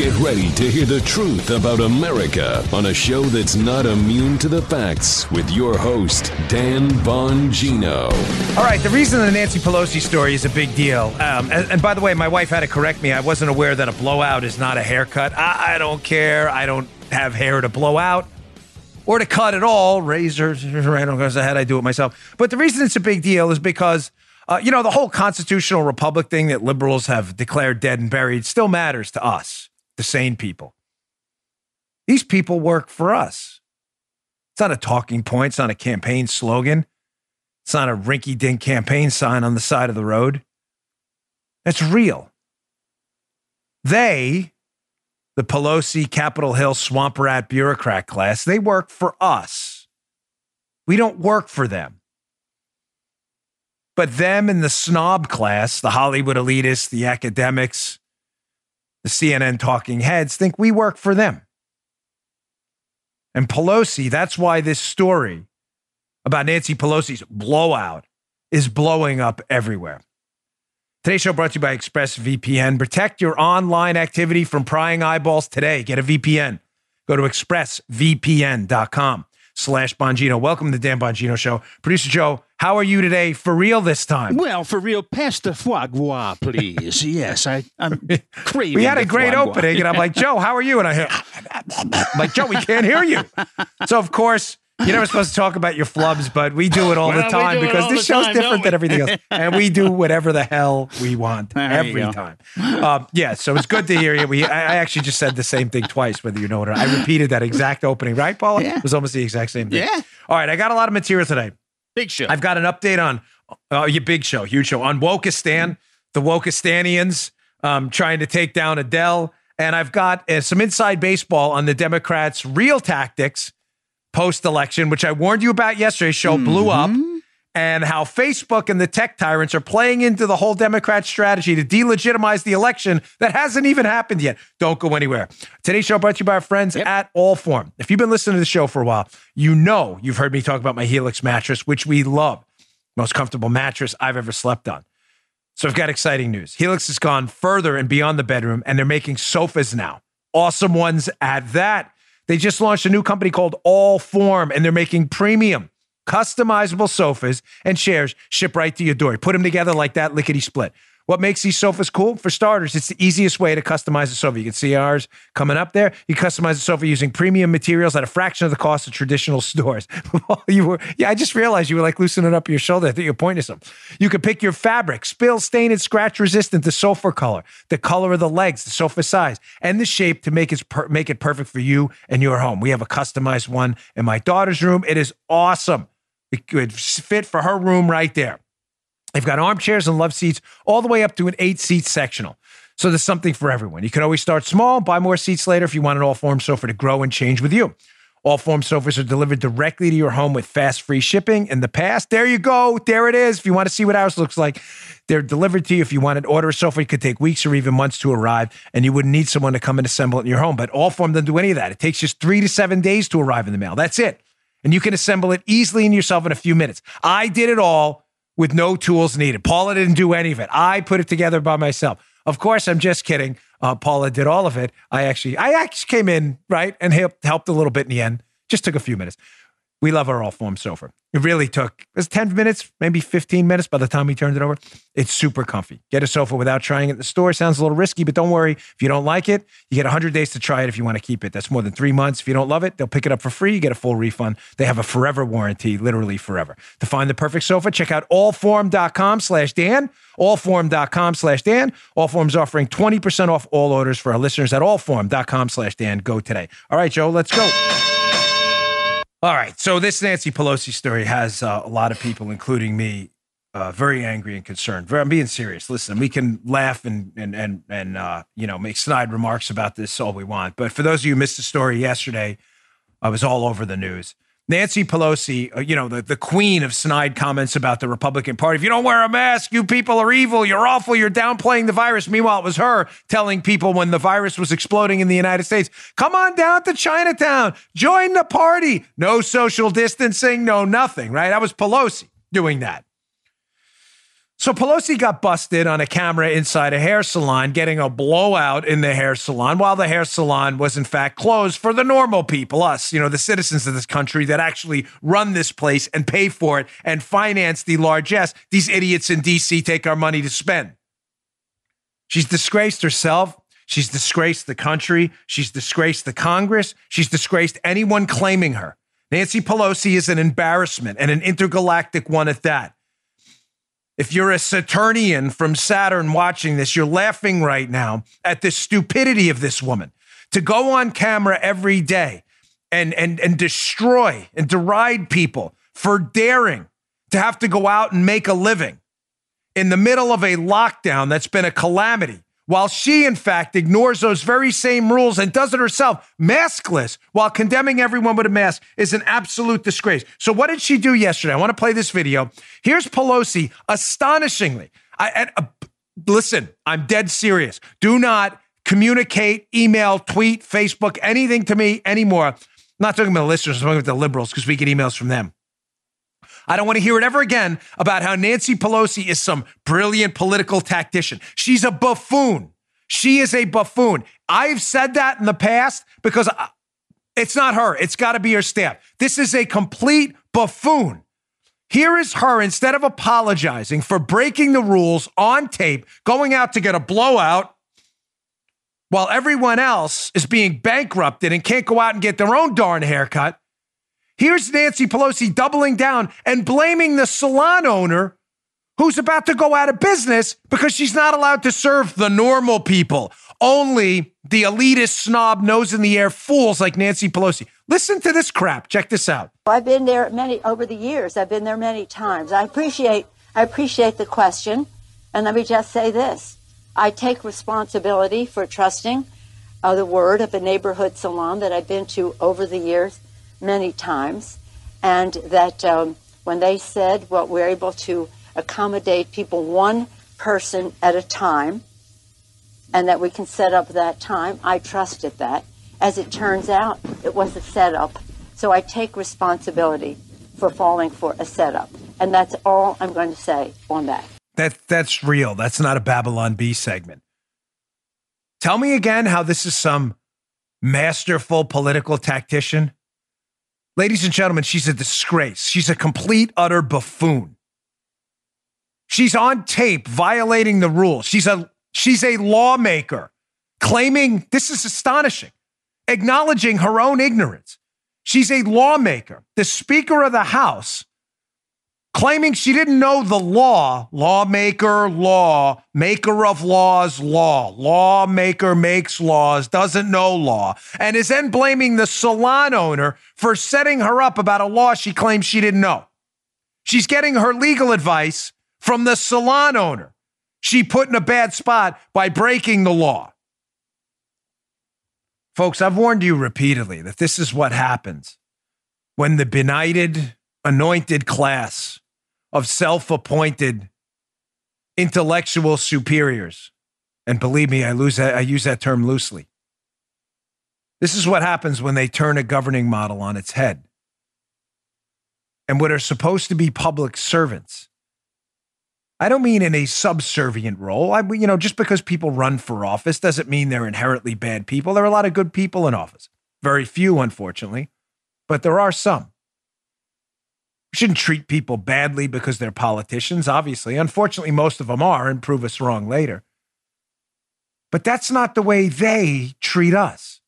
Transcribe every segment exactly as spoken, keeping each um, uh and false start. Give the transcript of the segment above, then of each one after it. Get ready to hear the truth about America on a show that's not immune to the facts with your host, Dan Bongino. All right, the reason the Nancy Pelosi story is a big deal, um, and, and by the way, my wife had to correct me. I wasn't aware that a blowout is not a haircut. I, I don't care. I don't have hair to blow out or to cut at all. Razors, I don't know how I do it myself. But the reason it's a big deal is because Uh, you know, the whole constitutional republic thing that liberals have declared dead and buried still matters to us, the sane people. These people work for us. It's not a talking point. It's not a campaign slogan. It's not a rinky-dink campaign sign on the side of the road. That's real. They, the Pelosi, Capitol Hill, swamp rat bureaucrat class, they work for us. We don't work for them. But them and the snob class, the Hollywood elitists, the academics, the C N N talking heads, think we work for them. And Pelosi, that's why this story about Nancy Pelosi's blowout is blowing up everywhere. Today's show brought to you by ExpressVPN. Protect your online activity from prying eyeballs today. Get a V P N. Go to expressvpn.com. slash Bongino. Welcome to the Dan Bongino Show. Producer Joe, how are you today? For real this time? Well, for real, pass the foie gras, please. Yes, I, I'm craving. We had a great opening, and I'm like, Joe, how are you? And I hear, I'm like, Joe, we can't hear you. So, of course, you're never supposed to talk about your flubs, but we do it all well, the time because this show's time, different than everything else. And we do whatever the hell we want there every time. Um, yeah, so it's good to hear you. We, I actually just said the same thing twice, whether you know it or not. I repeated that exact opening, right, Paula? Yeah. It was almost the exact same thing. Yeah. All right, I got a lot of material today. Big show. I've got an update on uh, your big show, huge show, on Wokistan, the Wokistanians um, trying to take down Adele. And I've got uh, some inside baseball on the Democrats' real tactics post-election, which I warned you about yesterday's show, mm-hmm. blew up, and how Facebook and the tech tyrants are playing into the whole Democrat strategy to delegitimize the election that hasn't even happened yet. Don't go anywhere. Today's show brought to you by our friends yep. at Allform. If you've been listening to the show for a while, you know you've heard me talk about my Helix mattress, which we love. Most comfortable mattress I've ever slept on. So I've got exciting news. Helix has gone further and beyond the bedroom, and they're making sofas now. Awesome ones at that. They just launched a new company called Allform, and they're making premium, customizable sofas and chairs shipped right to your door. You put them together like that, lickety-split. What makes these sofas cool? For starters, it's the easiest way to customize a sofa. You can see ours coming up there. You customize the sofa using premium materials at a fraction of the cost of traditional stores. you were, yeah, I just realized you were like loosening up your shoulder. I thought you were pointing to something. You can pick your fabric, spill, stain, and scratch resistant, the sofa color, the color of the legs, the sofa size, and the shape to make it, per- make it perfect for you and your home. We have a customized one in my daughter's room. It is awesome. It could fit for her room right there. They've got armchairs and love seats all the way up to an eight-seat sectional. So there's something for everyone. You can always start small, buy more seats later if you want an Allform sofa to grow and change with you. Allform sofas are delivered directly to your home with fast, free shipping in the past. There you go. There it is. If you want to see what ours looks like, they're delivered to you. If you want an order a sofa, it could take weeks or even months to arrive, and you wouldn't need someone to come and assemble it in your home. But Allform doesn't do any of that. It takes just three to seven days to arrive in the mail. That's it. And you can assemble it easily in yourself in a few minutes. I did it all with no tools needed. Paula didn't do any of it. I put it together by myself. Of course, I'm just kidding. Uh, Paula did all of it. I actually, I actually came in, right, and helped, helped a little bit in the end. Just took a few minutes. We love our Allform sofa. It really took, it was ten minutes, maybe fifteen minutes by the time we turned it over. It's super comfy. Get a sofa without trying it in the store. Sounds a little risky, but don't worry. If you don't like it, you get one hundred days to try it if you want to keep it. That's more than three months. If you don't love it, they'll pick it up for free. You get a full refund. They have a forever warranty, literally forever. To find the perfect sofa, check out allform.com slash Dan, allform.com slash Dan. Allform's offering twenty percent off all orders for our listeners at allform.com slash Dan. Go today. All right, Joe, let's go. All right, so this Nancy Pelosi story has uh, a lot of people, including me, uh, very angry and concerned. Very, I'm being serious. Listen, we can laugh and and and and uh, you know, make snide remarks about this all we want, but for those of you who missed the story yesterday, I was all over the news. Nancy Pelosi, you know, the, the queen of snide comments about the Republican Party. If you don't wear a mask, you people are evil. You're awful. You're downplaying the virus. Meanwhile, it was her telling people when the virus was exploding in the United States, come on down to Chinatown, join the party. No social distancing, no nothing, right? That was Pelosi doing that. So Pelosi got busted on a camera inside a hair salon, getting a blowout in the hair salon, while the hair salon was in fact closed for the normal people, us, you know, the citizens of this country that actually run this place and pay for it and finance the largesse. These idiots in D C take our money to spend. She's disgraced herself. She's disgraced the country. She's disgraced the Congress. She's disgraced anyone claiming her. Nancy Pelosi is an embarrassment, and an intergalactic one at that. If you're a Saturnian from Saturn watching this, you're laughing right now at the stupidity of this woman. To go on camera every day and, and, and destroy and deride people for daring to have to go out and make a living in the middle of a lockdown that's been a calamity, while she, in fact, ignores those very same rules and does it herself, maskless, while condemning everyone with a mask, is an absolute disgrace. So what did she do yesterday? I want to play this video. Here's Pelosi, astonishingly. I, and, uh, listen, I'm dead serious. Do not communicate, email, tweet, Facebook, anything to me anymore. I'm not talking about the listeners, I'm talking about the liberals, because we get emails from them. I don't want to hear it ever again about how Nancy Pelosi is some brilliant political tactician. She's a buffoon. She is a buffoon. I've said that in the past because it's not her. It's got to be her staff. This is a complete buffoon. Here is her, instead of apologizing for breaking the rules on tape, going out to get a blowout while everyone else is being bankrupted and can't go out and get their own darn haircut. Here's Nancy Pelosi doubling down and blaming the salon owner who's about to go out of business because she's not allowed to serve the normal people. Only the elitist snob nose in the air fools like Nancy Pelosi. Listen to this crap. Check this out. I've been there many over the years. I've been there many times. I appreciate I appreciate the question. And let me just say this. I take responsibility for trusting uh, the word of a neighborhood salon that I've been to over the years. Many times, and that um, when they said, well, we're able to accommodate people one person at a time, and that we can set up that time, I trusted that. As it turns out, it was a setup. So I take responsibility for falling for a setup. And that's all I'm going to say on that. That that's real. That's not a Babylon Bee segment. Tell me again how this is some masterful political tactician. Ladies and gentlemen, she's a disgrace. She's a complete, utter buffoon. She's on tape violating the rules. She's a she's a lawmaker claiming, this is astonishing, acknowledging her own ignorance. She's a lawmaker, the Speaker of the House, claiming she didn't know the law. Lawmaker, law, maker of laws, law. Lawmaker makes laws, doesn't know law, and is then blaming the salon owner for setting her up about a law she claims she didn't know. She's getting her legal advice from the salon owner she put in a bad spot by breaking the law. Folks, I've warned you repeatedly that this is what happens when the benighted, anointed class of self-appointed intellectual superiors. And believe me, I, lose that, I use that term loosely. This is what happens when they turn a governing model on its head. And what are supposed to be public servants, I don't mean in a subservient role. I, you know, just because people run for office doesn't mean they're inherently bad people. There are a lot of good people in office. Very few, unfortunately, but there are some. We shouldn't treat people badly because they're politicians, obviously. Unfortunately, most of them are, and prove us wrong later. But that's not the way they treat us.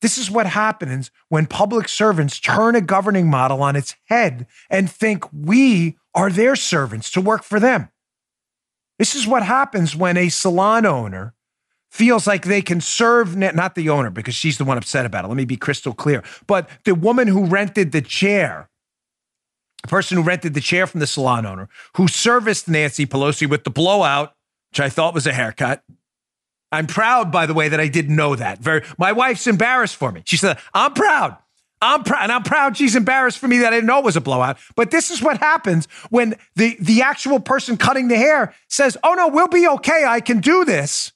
This is what happens when public servants turn a governing model on its head and think we are their servants to work for them. This is what happens when a salon owner feels like they can serve, not the owner, because she's the one upset about it. Let me be crystal clear. But the woman who rented the chair, the person who rented the chair from the salon owner, who serviced Nancy Pelosi with the blowout, which I thought was a haircut. I'm proud, by the way, that I didn't know that. Very, my wife's embarrassed for me. She said, I'm proud. I'm proud. And I'm proud she's embarrassed for me that I didn't know it was a blowout. But this is what happens when the, the actual person cutting the hair says, oh, no, we'll be okay. I can do this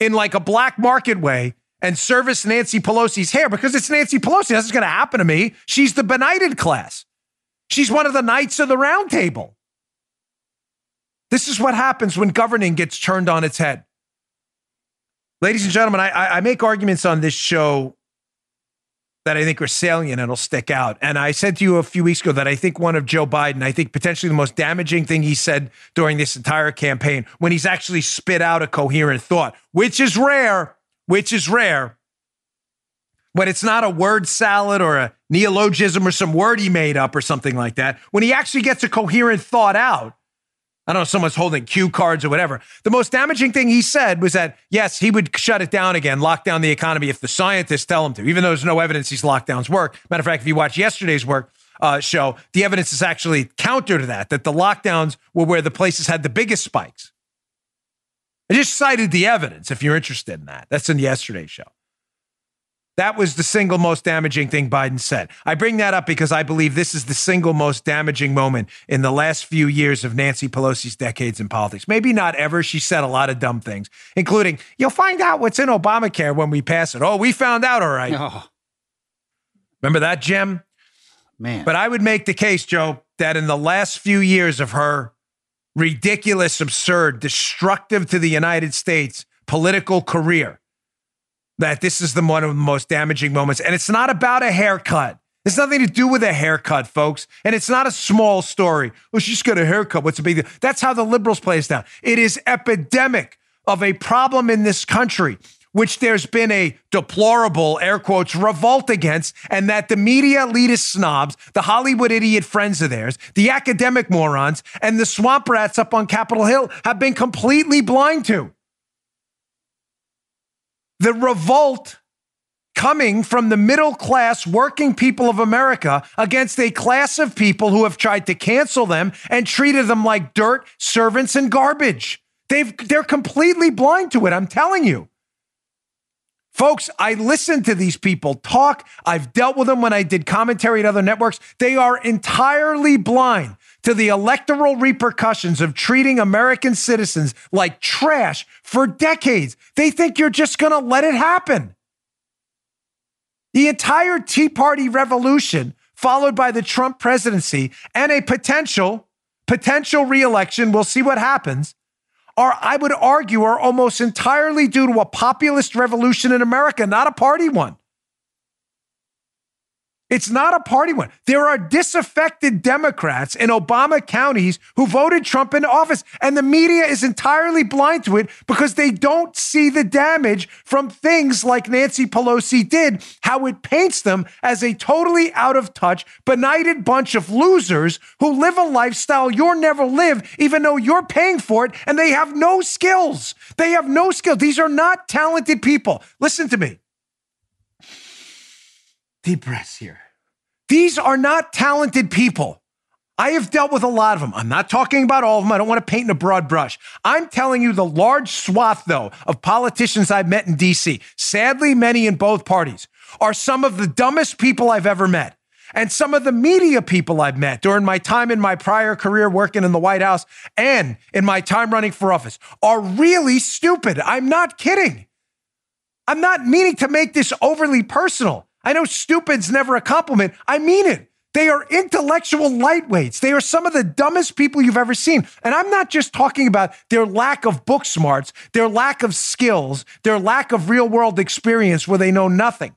in like a black market way and service Nancy Pelosi's hair because it's Nancy Pelosi. That's going to happen to me. She's the benighted class. She's one of the knights of the round table. This is what happens when governing gets turned on its head. Ladies and gentlemen, I, I make arguments on this show that I think are salient and will stick out. And I said to you a few weeks ago that I think one of Joe Biden, I think potentially the most damaging thing he said during this entire campaign, when he's actually spit out a coherent thought, which is rare, which is rare, when it's not a word salad or a neologism or some word he made up or something like that, when he actually gets a coherent thought out. I don't know, someone's holding cue cards or whatever. The most damaging thing he said was that, yes, he would shut it down again, lock down the economy if the scientists tell him to, even though there's no evidence these lockdowns work. Matter of fact, if you watch yesterday's work uh, show, the evidence is actually counter to that, that the lockdowns were where the places had the biggest spikes. I just cited the evidence, if you're interested in that. That's in yesterday's show. That was the single most damaging thing Biden said. I bring that up because I believe this is the single most damaging moment in the last few years of Nancy Pelosi's decades in politics. Maybe not ever. She said a lot of dumb things, including, you'll find out what's in Obamacare when we pass it. Oh, we found out, all right. Oh. Remember that, Jim? Man. But I would make the case, Joe, that in the last few years of her ridiculous, absurd, destructive to the United States political career, that this is the one of the most damaging moments. And it's not about a haircut. It's nothing to do with a haircut, folks. And it's not a small story. Oh, she's got a haircut. What's the big deal? That's how the liberals play us down. It is epidemic of a problem in this country, which there's been a deplorable, air quotes, revolt against, and that the media elitist snobs, the Hollywood idiot friends of theirs, the academic morons, and the swamp rats up on Capitol Hill have been completely blind to. The revolt coming from the middle class working people of America against a class of people who have tried to cancel them and treated them like dirt, servants, and garbage. They've, they're completely blind to it, I'm telling you. Folks, I listen to these people talk. I've dealt with them when I did commentary at other networks. They are entirely blind to the electoral repercussions of treating American citizens like trash for decades. They think you're just going to let it happen. The entire Tea Party revolution, followed by the Trump presidency and a potential, potential re-election, we'll see what happens, are, I would argue, are almost entirely due to a populist revolution in America, not a party one. It's not a party one. There are disaffected Democrats in Obama counties who voted Trump into office, and the media is entirely blind to it because they don't see the damage from things like Nancy Pelosi did, how it paints them as a totally out of touch, benighted bunch of losers who live a lifestyle you'll never live, even though you're paying for it, and they have no skills. They have no skills. These are not talented people. Listen to me. Deep breaths here. These are not talented people. I have dealt with a lot of them. I'm not talking about all of them. I don't want to paint in a broad brush. I'm telling you the large swath, though, of politicians I've met in D C, sadly, many in both parties, are some of the dumbest people I've ever met. And some of the media people I've met during my time in my prior career working in the White House and in my time running for office are really stupid. I'm not kidding. I'm not meaning to make this overly personal. I know stupid's never a compliment. I mean it. They are intellectual lightweights. They are some of the dumbest people you've ever seen. And I'm not just talking about their lack of book smarts, their lack of skills, their lack of real world experience where they know nothing.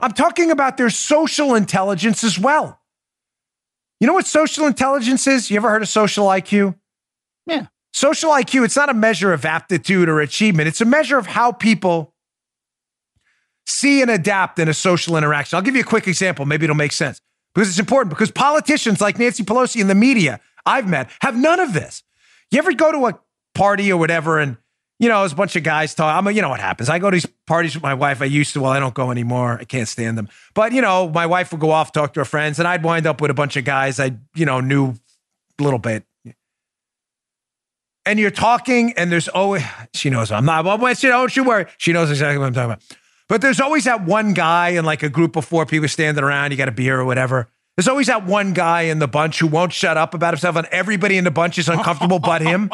I'm talking about their social intelligence as well. You know what social intelligence is? You ever heard of social I Q? Yeah. Social I Q, it's not a measure of aptitude or achievement. It's a measure of how people see and adapt in a social interaction. I'll give you a quick example. Maybe it'll make sense because it's important, because politicians like Nancy Pelosi and the media I've met have none of this. You ever go to a party or whatever and, you know, there's a bunch of guys talk. I'm a, you know what happens. I go to these parties with my wife. I used to. Well, I don't go anymore. I can't stand them. But, you know, my wife would go off, talk to her friends, and I'd wind up with a bunch of guys I, you know, knew a little bit. And you're talking and there's always, she knows I'm not, well, she, don't you worry. She knows exactly what I'm talking about. But there's always that one guy in like a group of four people standing around, you got a beer or whatever. There's always that one guy in the bunch who won't shut up about himself, and everybody in the bunch is uncomfortable but him.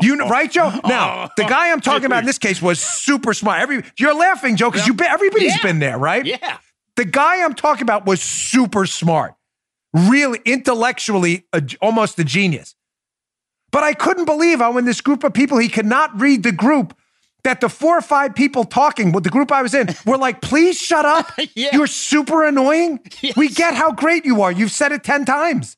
You know, right, Joe? Now, the guy I'm talking about in this case was super smart. Every, you're laughing, Joe, because you everybody's yeah. been there, right? Yeah. The guy I'm talking about was super smart, really intellectually, uh, almost a genius. But I couldn't believe how in this group of people, he could not read the group, that the four or five people talking with the group I was in were like, please shut up. Yeah. You're super annoying. Yes. We get how great you are. You've said it ten times.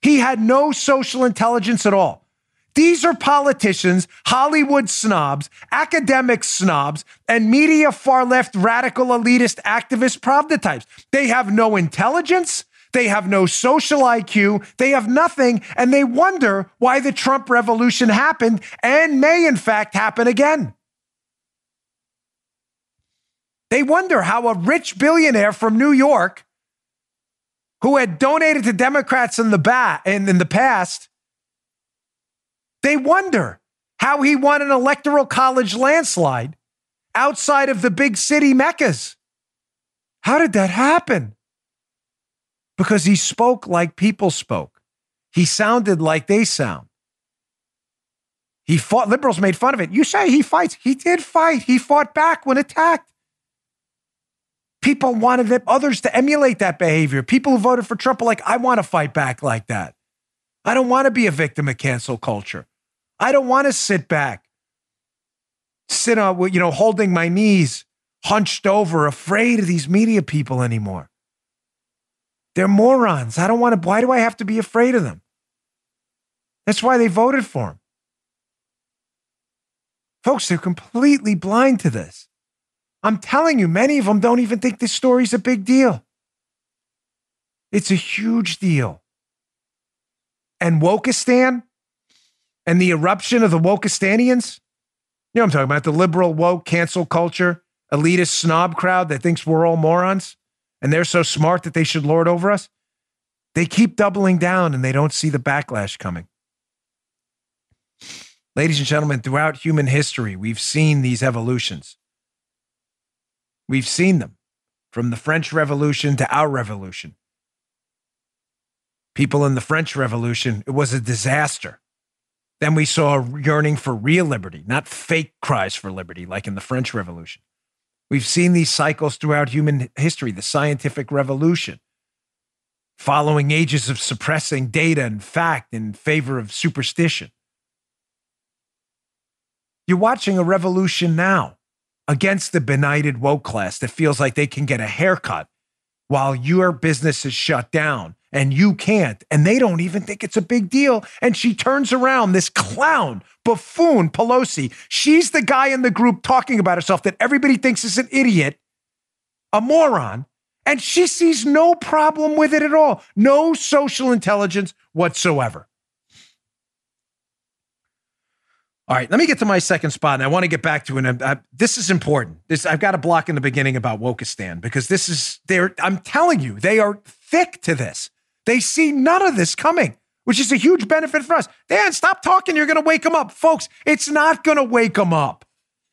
He had no social intelligence at all. These are politicians, Hollywood snobs, academic snobs, and media far-left radical elitist activist Pravda types. They have no intelligence. They have no social I Q. They have nothing. And they wonder why the Trump revolution happened and may, in fact, happen again. They wonder how a rich billionaire from New York who had donated to Democrats in the, ba- in, in the past, they wonder how he won an electoral college landslide outside of the big city meccas. How did that happen? Because he spoke like people spoke. He sounded like they sound. He fought. Liberals made fun of it. You say he fights. He did fight. He fought back when attacked. People wanted others to emulate that behavior. People who voted for Trump are like, I want to fight back like that. I don't want to be a victim of cancel culture. I don't want to sit back, sit on, you know, holding my knees, hunched over, afraid of these media people anymore. They're morons. I don't want to, why do I have to be afraid of them? That's why they voted for him. Folks, they're completely blind to this. I'm telling you, many of them don't even think this story's a big deal. It's a huge deal. And Wokistan and the eruption of the Wokistanians, you know what I'm talking about, the liberal woke cancel culture, elitist snob crowd that thinks we're all morons. And they're so smart that they should lord over us. They keep doubling down and they don't see the backlash coming. Ladies and gentlemen, throughout human history, we've seen these evolutions. We've seen them from the French Revolution to our revolution. People in the French Revolution, it was a disaster. Then we saw a yearning for real liberty, not fake cries for liberty like in the French Revolution. We've seen these cycles throughout human history, the scientific revolution, following ages of suppressing data and fact in favor of superstition. You're watching a revolution now against the benighted woke class that feels like they can get a haircut while your business is shut down and you can't, and they don't even think it's a big deal. And she turns around, this clown, buffoon, Pelosi. She's the guy in the group talking about herself that everybody thinks is an idiot, a moron, and she sees no problem with it at all. No social intelligence whatsoever. All right, let me get to my second spot, and I want to get back to it. And I, I, this is important. This I've got a block in the beginning about Wokistan, because this is, they're, I'm telling you, they are thick to this. They see none of this coming, which is a huge benefit for us. Dan, stop talking. You're going to wake them up. Folks, it's not going to wake them up.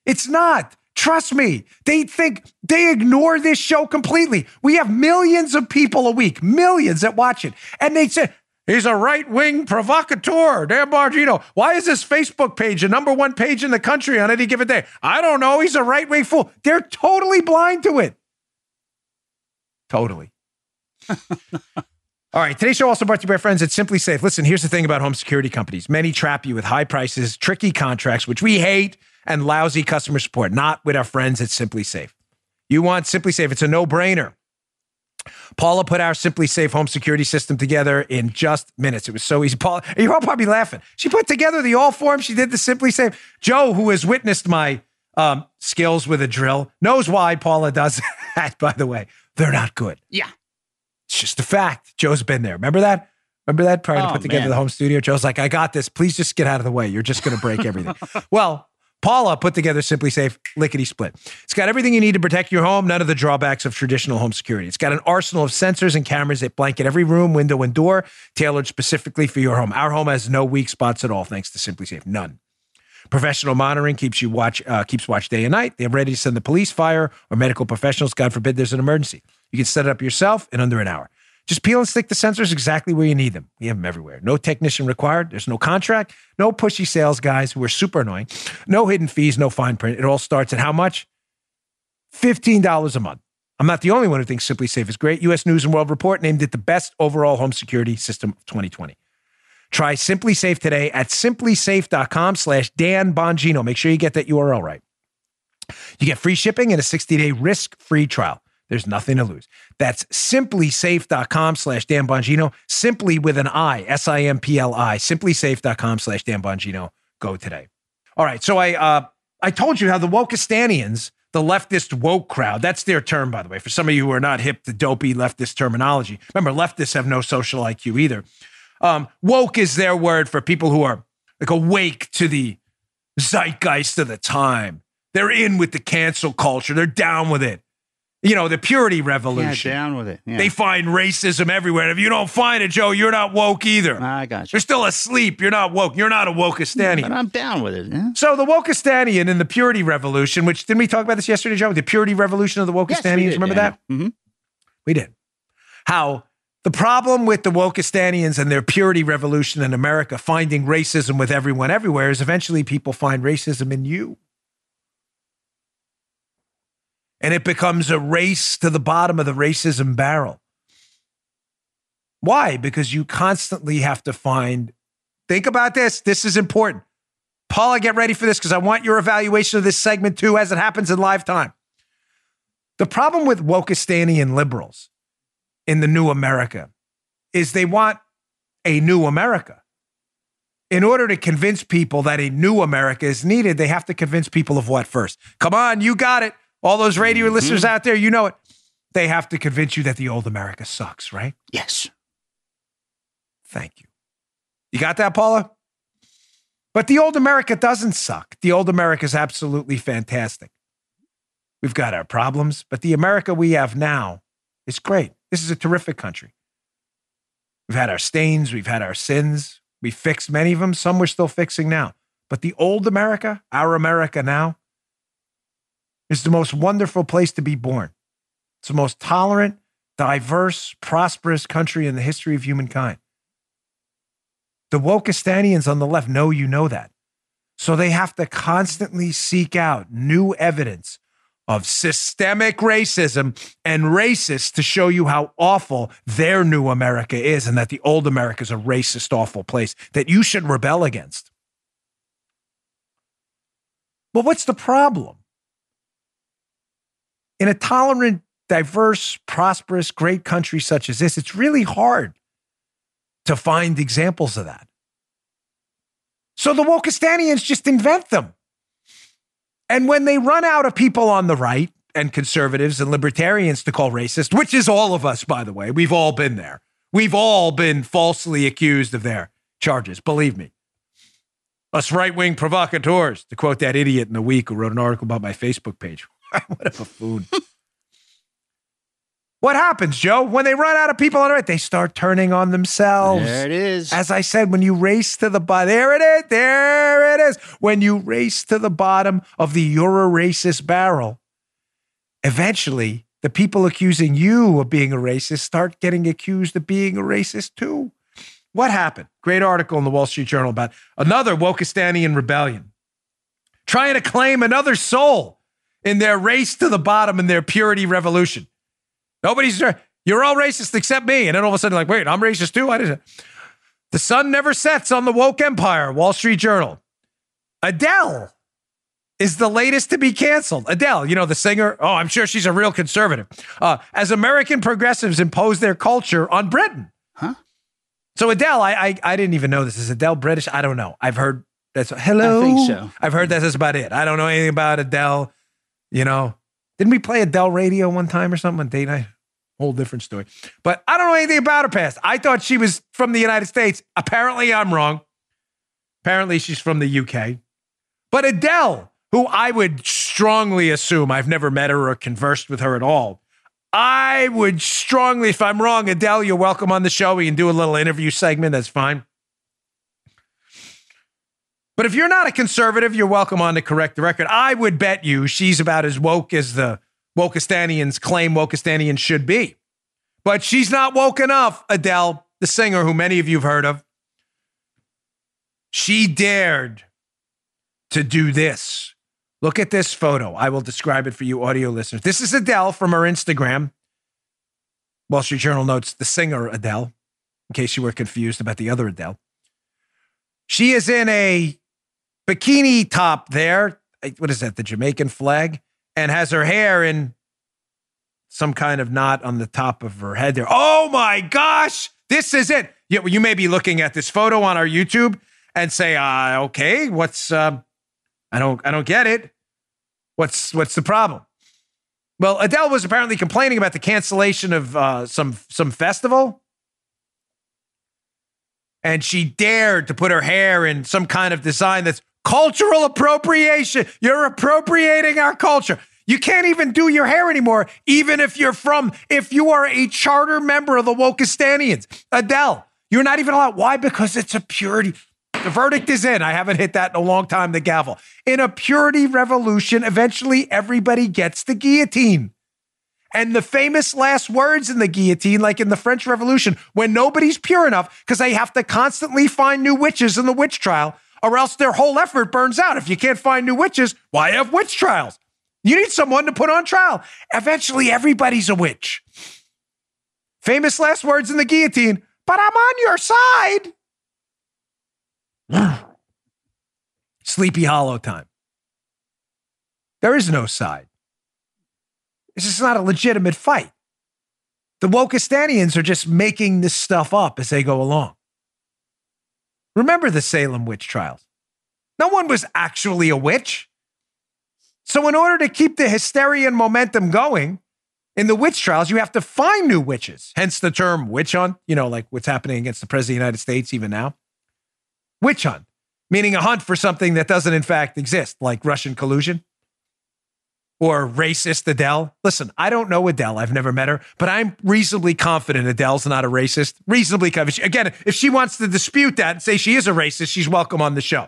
It's not. Trust me. They think they ignore this show completely. We have millions of people a week, millions that watch it. And they say, he's a right-wing provocateur, Dan Bongino. Why is his Facebook page the number one page in the country on any given day? I don't know. He's a right-wing fool. They're totally blind to it. Totally. All right, today's show also brought to you by our friends at SimpliSafe. Listen, here's the thing about home security companies. Many trap you with high prices, tricky contracts, which we hate, and lousy customer support. Not with our friends at SimpliSafe. You want SimpliSafe. It's a no-brainer. Paula put our SimpliSafe home security system together in just minutes. It was so easy. Paula, you're all probably laughing. She put together the Allform. She did the SimpliSafe. Joe, who has witnessed my um, skills with a drill, knows why Paula does that, by the way. They're not good. Yeah. It's just a fact. Joe's been there. Remember that? Remember that? Prior oh, to put together man. the home studio, Joe's like, I got this. Please just get out of the way. You're just going to break everything. Well, Paula put together SimpliSafe lickety split. It's got everything you need to protect your home, none of the drawbacks of traditional home security. It's got an arsenal of sensors and cameras that blanket every room, window, and door, tailored specifically for your home. Our home has no weak spots at all, thanks to SimpliSafe. None. Professional monitoring keeps you watch, uh, keeps watch day and night. They're ready to send the police, fire, or medical professionals. God forbid there's an emergency. You can set it up yourself in under an hour. Just peel and stick the sensors exactly where you need them. We have them everywhere. No technician required. There's no contract. No pushy sales guys who are super annoying. No hidden fees, no fine print. It all starts at how much? fifteen dollars a month. I'm not the only one who thinks SimpliSafe is great. U S News and World Report named it the best overall home security system of twenty twenty. Try SimpliSafe today at SimpliSafe.com slash Dan Bongino. Make sure you get that U R L right. You get free shipping and a sixty-day risk-free trial. There's nothing to lose. That's SimpliSafe.com slash Dan Bongino. Simply with an I, S I M P L I. SimpliSafe.com slash Dan Bongino. Go today. All right, so I uh, I told you how the Wokistanians, the leftist woke crowd, that's their term, by the way, for some of you who are not hip to dopey leftist terminology. Remember, leftists have no social I Q either. Um, woke is their word for people who are like awake to the zeitgeist of the time. They're in with the cancel culture. They're down with it. You know, the purity revolution. Yeah, down with it. Yeah. They find racism everywhere. And if you don't find it, Joe, you're not woke either. I got you. You're still asleep. You're not woke. You're not a Wokistanian. Yeah, but I'm down with it. Yeah? So the Wokistanian and the purity revolution, which, didn't we talk about this yesterday, Joe? The purity revolution of the Wokistanians. Yes, we did. Remember yeah. that? Mm-hmm. We did. How the problem with the Wokistanians and their purity revolution in America, finding racism with everyone everywhere, is eventually people find racism in you. And it becomes a race to the bottom of the racism barrel. Why? Because you constantly have to find, think about this. This is important. Paula, get ready for this because I want your evaluation of this segment too as it happens in live time. The problem with Wokistanian liberals in the new America is they want a new America. In order to convince people that a new America is needed, they have to convince people of what first? Come on, you got it. All those radio mm-hmm. listeners out there, you know it. They have to convince you that the old America sucks, right? Yes. Thank you. You got that, Paula? But the old America doesn't suck. The old America is absolutely fantastic. We've got our problems, but the America we have now is great. This is a terrific country. We've had our stains. We've had our sins. We fixed many of them. Some we're still fixing now. But the old America, our America now, it's the most wonderful place to be born. It's the most tolerant, diverse, prosperous country in the history of humankind. The Wokistanians on the left know you know that. So they have to constantly seek out new evidence of systemic racism and racists to show you how awful their new America is and that the old America is a racist, awful place that you should rebel against. But what's the problem? In a tolerant, diverse, prosperous, great country such as this, it's really hard to find examples of that. So the Wokistanians just invent them. And when they run out of people on the right and conservatives and libertarians to call racist, which is all of us, by the way, we've all been there. We've all been falsely accused of their charges, believe me. Us right-wing provocateurs, to quote that idiot in the week who wrote an article about my Facebook page. What a buffoon. What happens, Joe? When they run out of people on the right, they start turning on themselves. There it is. As I said, when you race to the bottom, there it is, there it is. When you race to the bottom of the you're a racist barrel, eventually the people accusing you of being a racist start getting accused of being a racist too. What happened? Great article in the Wall Street Journal about another Wokistanian rebellion trying to claim another soul in their race to the bottom, in their purity revolution. Nobody's, you're all racist except me. And then all of a sudden, like, wait, I'm racist too? I didn't. The sun never sets on the woke empire, Wall Street Journal. Adele is the latest to be canceled. Adele, you know, the singer. Oh, I'm sure she's a real conservative. Uh, as American progressives impose their culture on Britain. Huh? So Adele, I, I I didn't even know this. Is Adele British? I don't know. I've heard that's, hello? I think so. I've heard that, that's about it. I don't know anything about Adele. You know, didn't we play Adele radio one time or something on date night? Whole different story. But I don't know anything about her past. I thought she was from the United States. Apparently I'm wrong. Apparently she's from the U K. But Adele, who I would strongly assume, I've never met her or conversed with her at all. I would strongly, if I'm wrong, Adele, you're welcome on the show. We can do a little interview segment. That's fine. But if you're not a conservative, you're welcome on to correct the record. I would bet you she's about as woke as the Wokistanians claim Wokistanians should be. But she's not woke enough, Adele, the singer who many of you have heard of. She dared to do this. Look at this photo. I will describe it for you audio listeners. This is Adele from her Instagram. Wall Street Journal notes the singer Adele, in case you were confused about the other Adele. She is in a bikini top there. What is that? The Jamaican flag? And has her hair in some kind of knot on the top of her head there. Oh my gosh. This is it. You, you may be looking at this photo on our YouTube and say, uh, okay, what's, um, I don't, I don't get it. What's, what's the problem? Well, Adele was apparently complaining about the cancellation of uh, some, some festival. And she dared to put her hair in some kind of design that's cultural appropriation. You're appropriating our culture. You can't even do your hair anymore, even if you're from, if you are a charter member of the Wokistanians. Adele, you're not even allowed. Why? Because it's a purity. The verdict is in. I haven't hit that in a long time, the gavel. In a purity revolution, eventually everybody gets the guillotine. And the famous last words in the guillotine, like in the French Revolution, when nobody's pure enough, because they have to constantly find new witches in the witch trial, or else their whole effort burns out. If you can't find new witches, why have witch trials? You need someone to put on trial. Eventually, everybody's a witch. Famous last words in the guillotine, but I'm on your side. Sleepy Hollow time. There is no side. This is not a legitimate fight. The Wokistanians are just making this stuff up as they go along. Remember the Salem witch trials. No one was actually a witch. So in order to keep the hysteria and momentum going in the witch trials, you have to find new witches. Hence the term witch hunt, you know, like what's happening against the president of the United States even now. Witch hunt, meaning a hunt for something that doesn't in fact exist, like Russian collusion or racist Adele. Listen, I don't know Adele. I've never met her, but I'm reasonably confident Adele's not a racist. Reasonably confident. Again, if she wants to dispute that and say she is a racist, she's welcome on the show.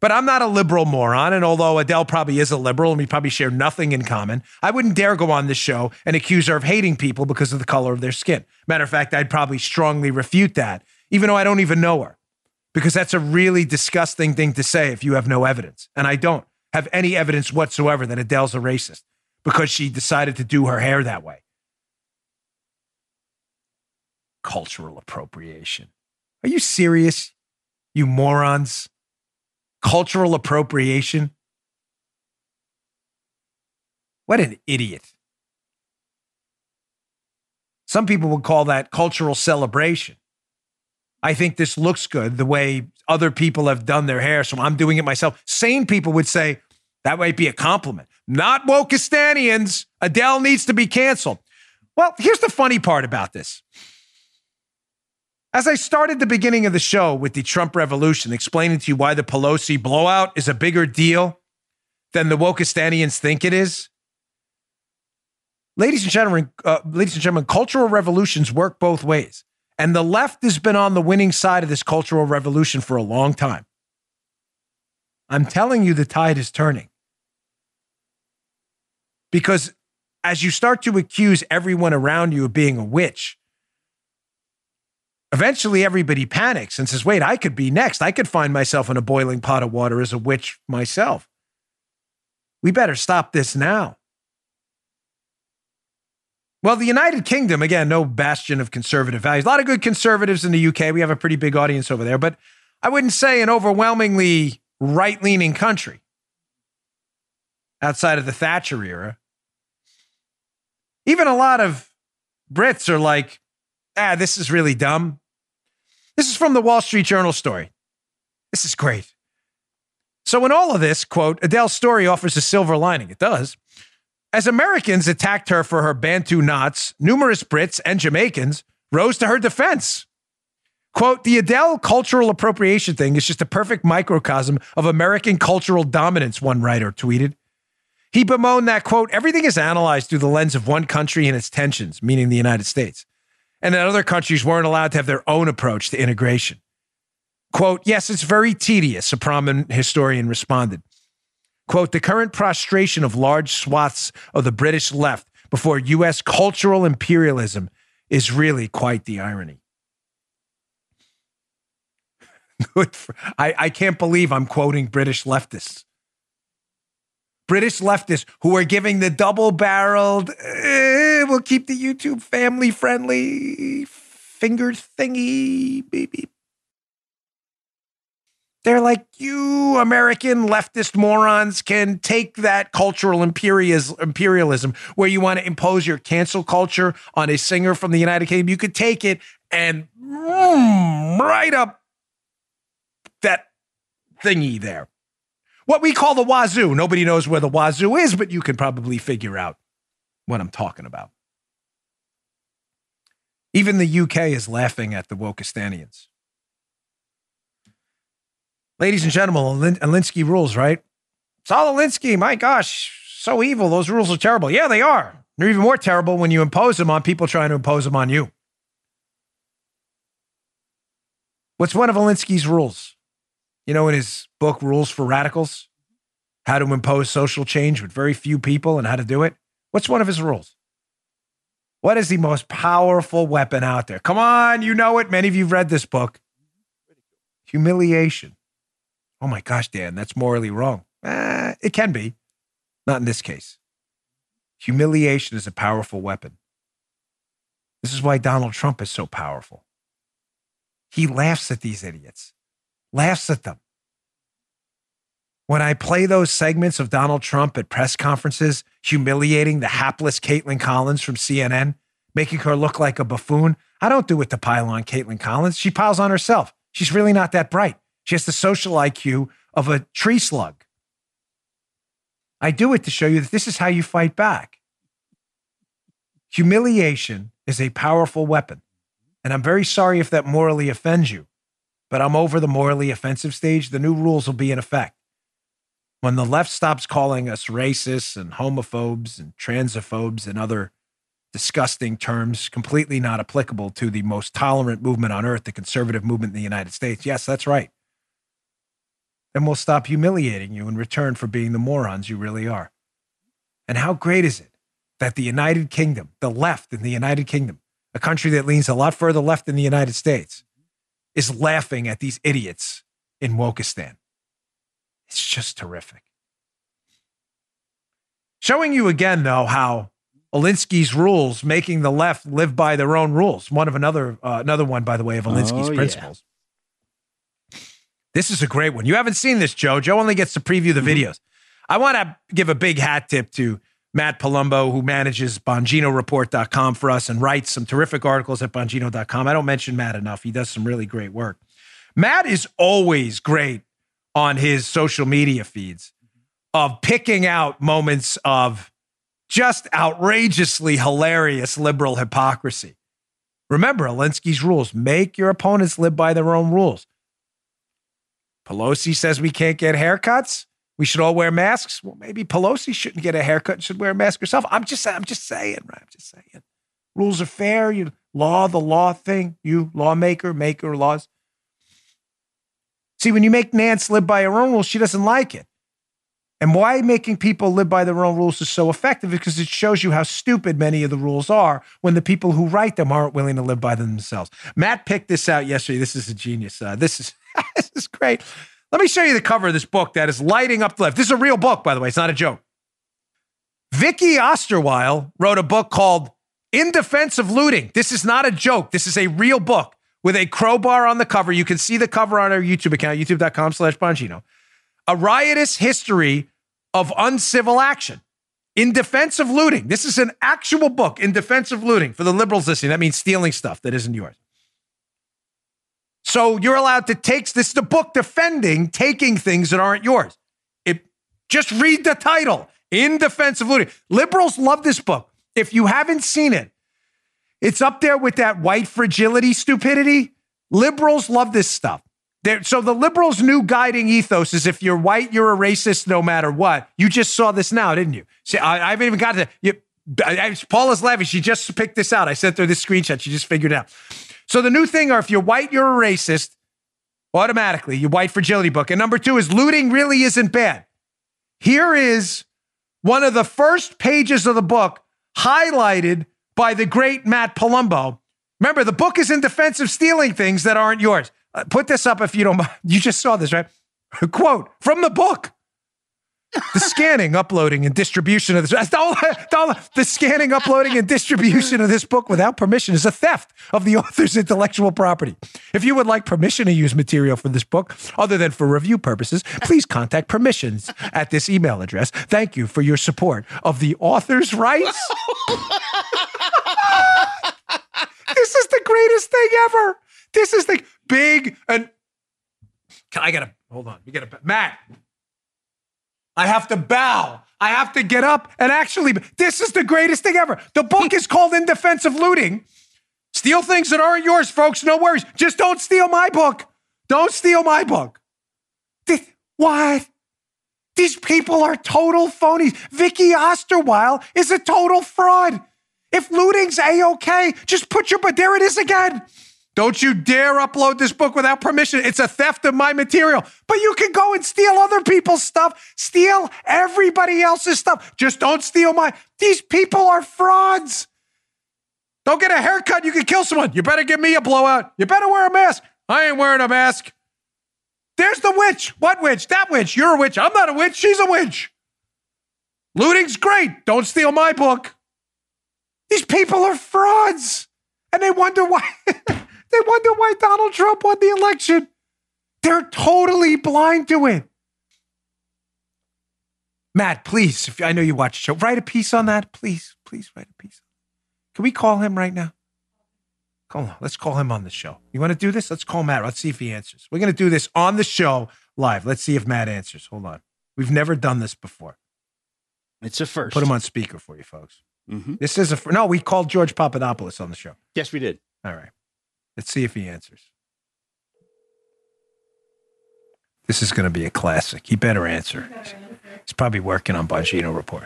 But I'm not a liberal moron, and although Adele probably is a liberal and we probably share nothing in common, I wouldn't dare go on this show and accuse her of hating people because of the color of their skin. Matter of fact, I'd probably strongly refute that, even though I don't even know her. Because that's a really disgusting thing to say if you have no evidence. And I don't have any evidence whatsoever that Adele's a racist because she decided to do her hair that way. Cultural appropriation. Are you serious, you morons? Cultural appropriation? What an idiot. Some people would call that cultural celebration. I think this looks good the way other people have done their hair, so I'm doing it myself. Sane people would say, that might be a compliment. Not Wokistanians. Adele needs to be canceled. Well, here's the funny part about this. As I started the beginning of the show with the Trump revolution, explaining to you why the Pelosi blowout is a bigger deal than the Wokistanians think it is, ladies and gentlemen, uh, ladies and gentlemen, cultural revolutions work both ways. And the left has been on the winning side of this cultural revolution for a long time. I'm telling you, the tide is turning. Because as you start to accuse everyone around you of being a witch, eventually everybody panics and says, wait, I could be next. I could find myself in a boiling pot of water as a witch myself. We better stop this now. Well, the United Kingdom, again, no bastion of conservative values. A lot of good conservatives in the U K. We have a pretty big audience over there, but I wouldn't say an overwhelmingly right-leaning country outside of the Thatcher era. Even a lot of Brits are like, ah, this is really dumb. This is from the Wall Street Journal story. This is great. So in all of this, quote, Adele's story offers a silver lining. It does. As Americans attacked her for her Bantu knots, numerous Brits and Jamaicans rose to her defense. Quote, the Adele cultural appropriation thing is just a perfect microcosm of American cultural dominance, one writer tweeted. He bemoaned that, quote, everything is analyzed through the lens of one country and its tensions, meaning the United States, and that other countries weren't allowed to have their own approach to integration. Quote, yes, it's very tedious, a prominent historian responded. Quote, the current prostration of large swaths of the British left before U S cultural imperialism is really quite the irony. Good for, I, I can't believe I'm quoting British leftists. British leftists who are giving the double-barreled, eh, we'll keep the YouTube family-friendly finger thingy, baby. They're like, you American leftist morons can take that cultural imperialism where you want to impose your cancel culture on a singer from the United Kingdom. You could take it and mm, right up that thingy there. What we call the wazoo. Nobody knows where the wazoo is, but you can probably figure out what I'm talking about. Even the U K is laughing at the Wokistanians. Ladies and gentlemen, Alinsky rules, right? It's all Alinsky. My gosh, so evil. Those rules are terrible. Yeah, they are. They're even more terrible when you impose them on people trying to impose them on you. What's one of Alinsky's rules? You know, in his book, Rules for Radicals, how to impose social change with very few people and how to do it. What's one of his rules? What is the most powerful weapon out there? Come on, you know it. Many of you have read this book. Humiliation. Oh my gosh, Dan, that's morally wrong. Eh, it can be. Not in this case. Humiliation is a powerful weapon. This is why Donald Trump is so powerful. He laughs at these idiots, laughs at them. When I play those segments of Donald Trump at press conferences, humiliating the hapless Kaitlan Collins from C N N, making her look like a buffoon, I don't do it to pile on Kaitlan Collins. She piles on herself. She's really not that bright. She has the social I Q of a tree slug. I do it to show you that this is how you fight back. Humiliation is a powerful weapon. And I'm very sorry if that morally offends you, but I'm over the morally offensive stage. The new rules will be in effect. When the left stops calling us racists and homophobes and transophobes and other disgusting terms, completely not applicable to the most tolerant movement on earth, the conservative movement in the United States. Yes, that's right. Then we'll stop humiliating you in return for being the morons you really are. And how great is it that the United Kingdom, the left in the United Kingdom, a country that leans a lot further left than the United States, is laughing at these idiots in Wokistan. It's just terrific. Showing you again, though, how Alinsky's rules, making the left live by their own rules. One of another, uh, another one, by the way, of Alinsky's oh, principles. Yeah. This is a great one. You haven't seen this, Joe. Joe only gets to preview the videos. I want to give a big hat tip to Matt Palumbo, who manages Bongino Report dot com for us and writes some terrific articles at Bongino dot com. I don't mention Matt enough. He does some really great work. Matt is always great on his social media feeds of picking out moments of just outrageously hilarious liberal hypocrisy. Remember, Alinsky's rules. Make your opponents live by their own rules. Pelosi says we can't get haircuts. We should all wear masks. Well, maybe Pelosi shouldn't get a haircut and should wear a mask herself. I'm just, I'm just saying, right? I'm just saying. Rules are fair. You law, the law thing. You lawmaker, maker laws. See, when you make Nance live by her own rules, she doesn't like it. And why making people live by their own rules is so effective is because it shows you how stupid many of the rules are when the people who write them aren't willing to live by them themselves. Matt picked this out yesterday. This is a genius. Uh, this is... This is great. Let me show you the cover of this book that is lighting up the left. This is a real book, by the way. It's not a joke. Vicky Osterweil wrote a book called In Defense of Looting. This is not a joke. This is a real book with a crowbar on the cover. You can see the cover on our YouTube account, youtube dot com slash Bongino. A riotous history of uncivil action. In Defense of Looting. This is an actual book, In Defense of Looting. For the liberals listening, that means stealing stuff that isn't yours. So you're allowed to take, this is the book defending taking things that aren't yours. It, just read the title, In Defense of Looting. Liberals love this book. If you haven't seen it, it's up there with that white fragility stupidity. Liberals love this stuff. They're, so the liberals' new guiding ethos is if you're white, you're a racist no matter what. You just saw this now, didn't you? See, I, I haven't even got to, you, I, I, Paula's laughing. She just picked this out. I sent her this screenshot. She just figured it out. So the new thing are if you're white, you're a racist, automatically, your white fragility book. And number two is looting really isn't bad. Here is one of the first pages of the book highlighted by the great Matt Palumbo. Remember, the book is in defense of stealing things that aren't yours. Uh, put this up if you don't mind. You just saw this, right? Quote from the book. The scanning, uploading, and distribution of this the scanning, uploading, and distribution of this book without permission is a theft of the author's intellectual property. If you would like permission to use material for this book, other than for review purposes, please contact permissions at this email address. Thank you for your support of the author's rights. This is the greatest thing ever. This is the big and I gotta hold on. We gotta Matt. I have to bow. I have to get up and actually, this is the greatest thing ever. The book is called In Defense of Looting. Steal things that aren't yours, folks. No worries. Just don't steal my book. Don't steal my book. This, what? These people are total phonies. Vicky Osterweil is a total fraud. If looting's A-okay, just put your, but there it is again. Don't you dare upload this book without permission. It's a theft of my material. But you can go and steal other people's stuff. Steal everybody else's stuff. Just don't steal mine. These people are frauds. Don't get a haircut. You can kill someone. You better give me a blowout. You better wear a mask. I ain't wearing a mask. There's the witch. What witch? That witch. You're a witch. I'm not a witch. She's a witch. Looting's great. Don't steal my book. These people are frauds. And they wonder why... They wonder why Donald Trump won the election. They're totally blind to it. Matt, please, if I know you watch the show, write a piece on that. Please, please write a piece. Can we call him right now? Come on, let's call him on the show. You want to do this? Let's call Matt. Let's see if he answers. We're going to do this on the show live. Let's see if Matt answers. Hold on. We've never done this before. It's a first. Put him on speaker for you, folks. Mm-hmm. This is a first. No, we called George Papadopoulos on the show. Yes, we did. All right. Let's see if he answers. This is going to be a classic. He better answer. He's probably working on Bongino Report.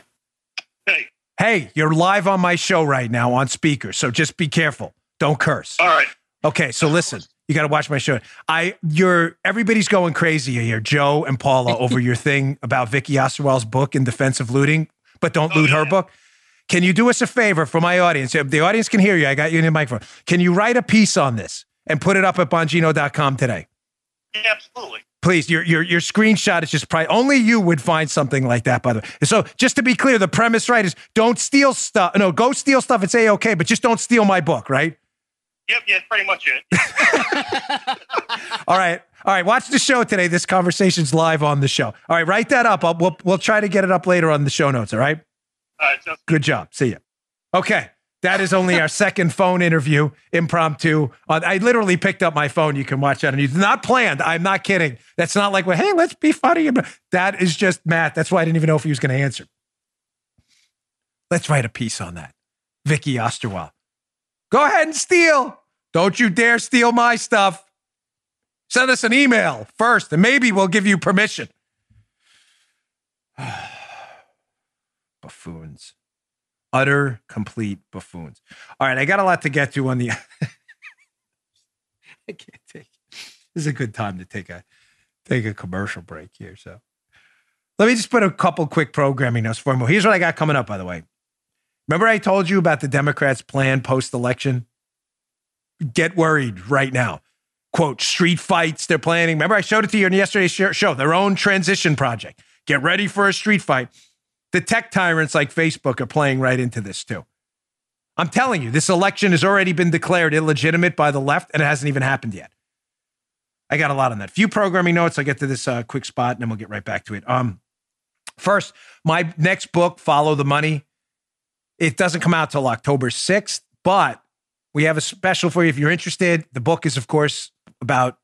Hey. Hey, you're live on my show right now on speaker, so just be careful. Don't curse. All right. Okay, so listen. You got to watch my show. I, you're, everybody's going crazy here, Joe and Paula, over your thing about Vicky Osterweil's book In Defense of Looting, but don't oh, loot yeah. her book. Can you do us a favor for my audience? The audience can hear you. I got you in the microphone. Can you write a piece on this and put it up at Bongino dot com today? Yeah, absolutely. Please, your, your, your screenshot is just probably, only you would find something like that, by the way. So just to be clear, the premise, right, is don't steal stuff. No, go steal stuff. It's A-okay, but just don't steal my book, right? Yep, yeah, pretty much it. All right. All right, watch the show today. This conversation's live on the show. All right, write that up. I'll, we'll, we'll try to get it up later on the show notes, all right? Uh, just- Good job. See ya. Okay. That is only our second phone interview, impromptu. Uh, I literally picked up my phone. You can watch that. And it's not planned. I'm not kidding. That's not like, well, hey, let's be funny. That is just Matt. That's why I didn't even know if he was going to answer. Let's write a piece on that. Vicky Osterweil. Go ahead and steal. Don't you dare steal my stuff. Send us an email first, and maybe we'll give you permission. Buffoons. Utter, complete buffoons. All right, I got a lot to get to on the... I can't take it. This is a good time to take a take a commercial break here. So let me just put a couple quick programming notes for you. Here's what I got coming up, by the way. Remember I told you about the Democrats' plan post-election? Get worried right now. Quote, street fights they're planning. Remember I showed it to you in yesterday's show, their own transition project. Get ready for a street fight. The tech tyrants like Facebook are playing right into this too. I'm telling you, this election has already been declared illegitimate by the left, and it hasn't even happened yet. I got a lot on that. Few programming notes. I'll get to this uh, quick spot, and then we'll get right back to it. Um, first, my next book, Follow the Money. It doesn't come out till October sixth, but we have a special for you if you're interested. The book is, of course, about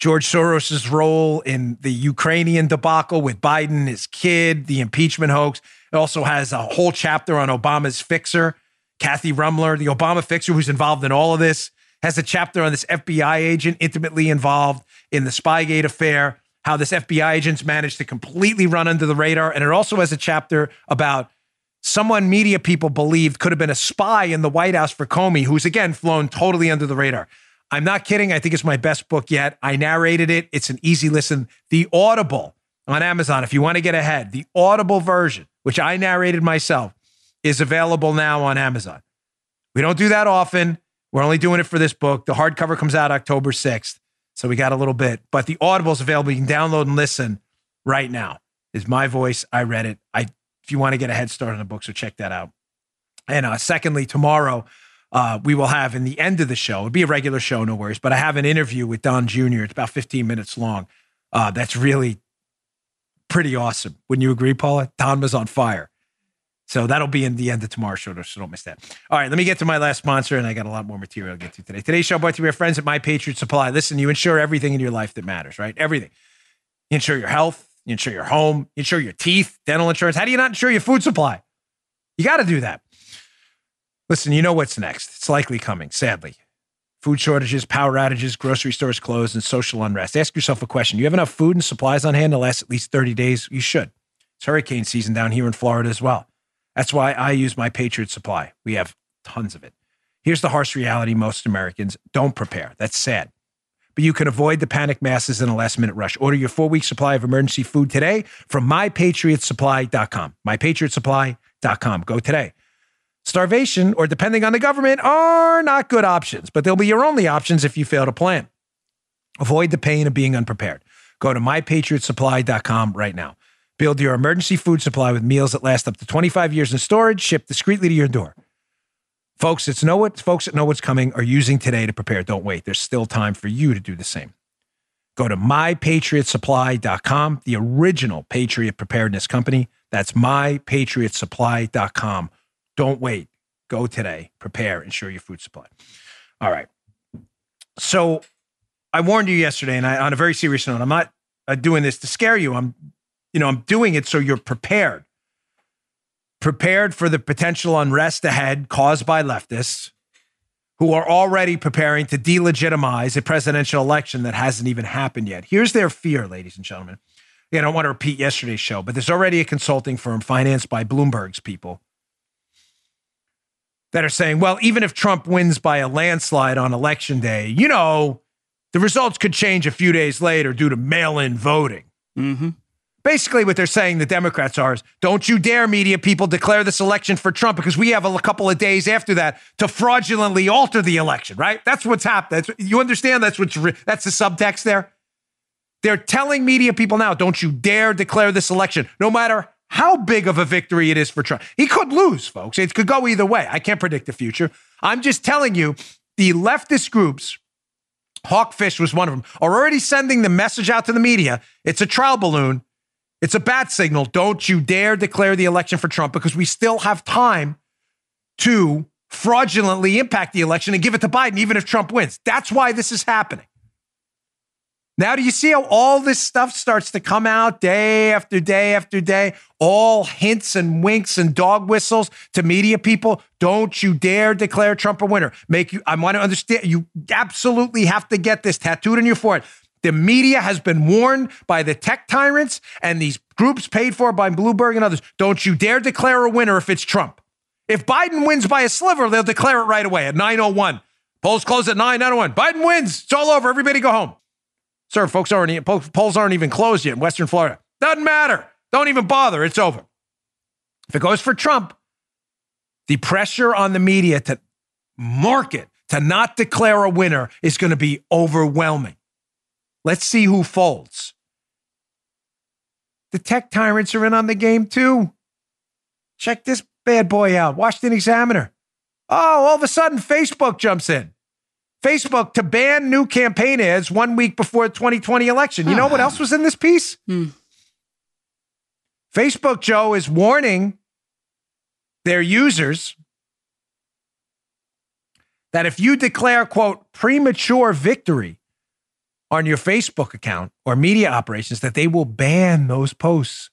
George Soros's role in the Ukrainian debacle with Biden, his kid, the impeachment hoax. It also has a whole chapter on Obama's fixer, Kathy Rumler, the Obama fixer who's involved in all of this. Has a chapter on this F B I agent intimately involved in the Spygate affair, how this F B I agent's managed to completely run under the radar. And it also has a chapter about someone media people believed could have been a spy in the White House for Comey, who's again flown totally under the radar. I'm not kidding. I think it's my best book yet. I narrated it. It's an easy listen. The Audible on Amazon, if you want to get ahead, the Audible version, which I narrated myself, is available now on Amazon. We don't do that often. We're only doing it for this book. The hardcover comes out October sixth, so we got a little bit. But the Audible is available. You can download and listen right now. is my voice. I read it. I, if you want to get a head start on the book, so check that out. And uh, secondly, tomorrow, uh, we will have in the end of the show, it'll be a regular show, no worries, but I have an interview with Don Junior It's about fifteen minutes long. Uh, that's really pretty awesome. Wouldn't you agree, Paula? Don was on fire. So that'll be in the end of tomorrow's show, so don't miss that. All right, let me get to my last sponsor, and I got a lot more material to get to today. Today's show brought to you by our friends at My Patriot Supply. Listen, you insure everything in your life that matters, right? Everything. You insure your health, you insure your home, you insure your teeth, dental insurance. How do you not insure your food supply? You got to do that. Listen, you know what's next. It's likely coming, sadly. Food shortages, power outages, grocery stores closed, and social unrest. Ask yourself a question. Do you have enough food and supplies on hand to last at least thirty days? You should. It's hurricane season down here in Florida as well. That's why I use My Patriot Supply. We have tons of it. Here's the harsh reality. Most Americans don't prepare. That's sad. But you can avoid the panic masses in a last-minute rush. Order your four-week supply of emergency food today from my patriot supply dot com. my patriot supply dot com. Go today. Starvation or depending on the government are not good options, but they'll be your only options if you fail to plan. Avoid the pain of being unprepared. Go to my patriot supply dot com right now. Build your emergency food supply with meals that last up to twenty-five years in storage, shipped discreetly to your door. Folks, it's know what, folks that know what's coming are using today to prepare. Don't wait. There's still time for you to do the same. Go to my patriot supply dot com, the original Patriot Preparedness Company. That's my patriot supply dot com. Don't wait. Go today. Prepare. Ensure your food supply. All right. So I warned you yesterday, and I, on a very serious note, I'm not uh, doing this to scare you. I'm You know, I'm doing it so you're prepared. Prepared for the potential unrest ahead caused by leftists who are already preparing to delegitimize a presidential election that hasn't even happened yet. Here's their fear, ladies and gentlemen. I don't want to repeat yesterday's show, but there's already a consulting firm financed by Bloomberg's people that are saying, well, even if Trump wins by a landslide on election day, you know, the results could change a few days later due to mail-in voting. Mm-hmm. Basically, what they're saying, the Democrats are, is don't you dare, media people, declare this election for Trump because we have a couple of days after that to fraudulently alter the election, right? That's what's happened. That's, you understand? That's what's re- that's the subtext there. They're telling media people now, don't you dare declare this election, no matter how big of a victory it is for Trump. He could lose, folks. It could go either way. I can't predict the future. I'm just telling you, the leftist groups, Hawkfish was one of them, are already sending the message out to the media. It's a trial balloon. It's a bat signal. Don't you dare declare the election for Trump because we still have time to fraudulently impact the election and give it to Biden, even if Trump wins. That's why this is happening. Now, do you see how all this stuff starts to come out day after day after day? All hints and winks and dog whistles to media people. Don't you dare declare Trump a winner. Make you, I want to understand, you absolutely have to get this tattooed on your forehead. The media has been warned by the tech tyrants and these groups paid for by Bloomberg and others. Don't you dare declare a winner if it's Trump. If Biden wins by a sliver, they'll declare it right away at nine oh one. Polls close at nine oh one. Biden wins. It's all over. Everybody go home. Sir, folks aren't, polls aren't even closed yet in Western Florida. Doesn't matter. Don't even bother. It's over. If it goes for Trump, the pressure on the media to market, to not declare a winner is going to be overwhelming. Let's see who folds. The tech tyrants are in on the game too. Check this bad boy out. Washington Examiner. Oh, all of a sudden Facebook jumps in. Facebook to ban new campaign ads one week before the twenty twenty election. You know what else was in this piece? Hmm. Facebook, Joe, is warning their users that if you declare, quote, premature victory on your Facebook account or media operations, that they will ban those posts.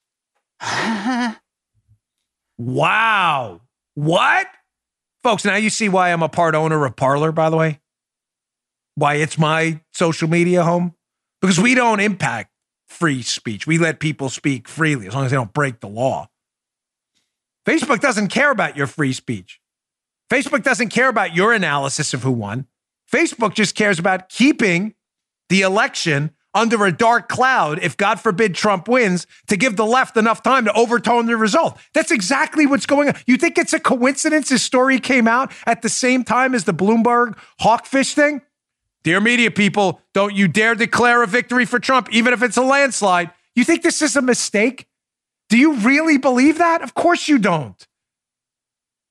Wow. What? Folks, now you see why I'm a part owner of Parler, by the way. Why it's my social media home. Because we don't impact free speech. We let people speak freely as long as they don't break the law. Facebook doesn't care about your free speech. Facebook doesn't care about your analysis of who won. Facebook just cares about keeping the election under a dark cloud, if God forbid Trump wins, to give the left enough time to overturn the result. That's exactly what's going on. You think it's a coincidence his story came out at the same time as the Bloomberg Hawkfish thing? Dear media people, don't you dare declare a victory for Trump, even if it's a landslide. You think this is a mistake? Do you really believe that? Of course you don't.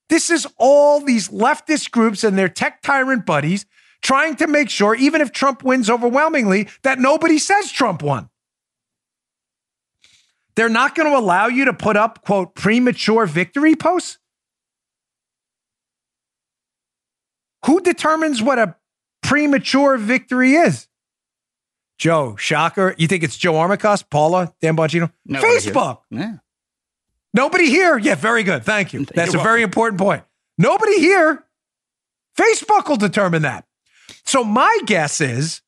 This is all these leftist groups and their tech tyrant buddies trying to make sure, even if Trump wins overwhelmingly, that nobody says Trump won. They're not going to allow you to put up, quote, premature victory posts? Who determines what a premature victory is? Joe, shocker. You think it's Joe Armacost, Paula, Dan Bongino? Nobody Facebook. Here. Yeah. Nobody here. Yeah, very good. Thank you. That's You're a very welcome. important point. Nobody here. Facebook will determine that. So my guess is,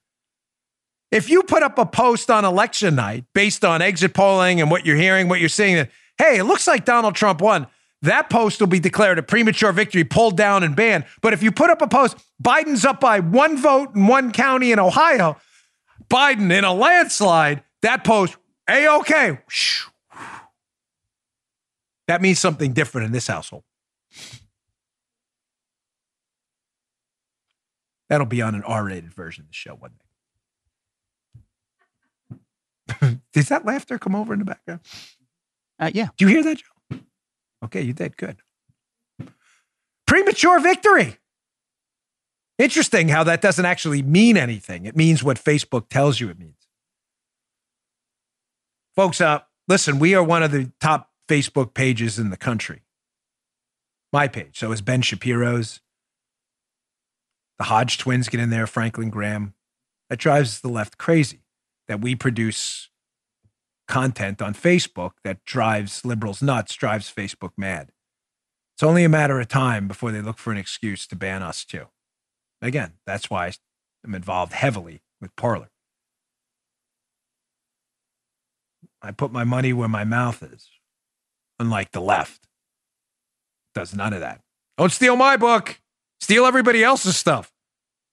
if you put up a post on election night based on exit polling and what you're hearing, what you're seeing, that, hey, it looks like Donald Trump won, that post will be declared a premature victory, pulled down and banned. But if you put up a post, Biden's up by one vote in one county in Ohio, Biden in a landslide, that post, A-OK. That means something different in this household. That'll be on an R rated version of the show one day. Does that laughter come over in the background? Uh, yeah. Do you hear that, Joe? Okay, you did. Good. Premature victory. Interesting how that doesn't actually mean anything. It means what Facebook tells you it means. Folks, uh, listen, we are one of the top Facebook pages in the country. My page. So is Ben Shapiro's. The Hodge twins get in there, Franklin Graham. That drives the left crazy. That we produce content on Facebook that drives liberals nuts, drives Facebook mad. It's only a matter of time before they look for an excuse to ban us too. Again, that's why I'm involved heavily with Parler. I put my money where my mouth is. Unlike the left, does none of that. Don't steal my book. Steal everybody else's stuff.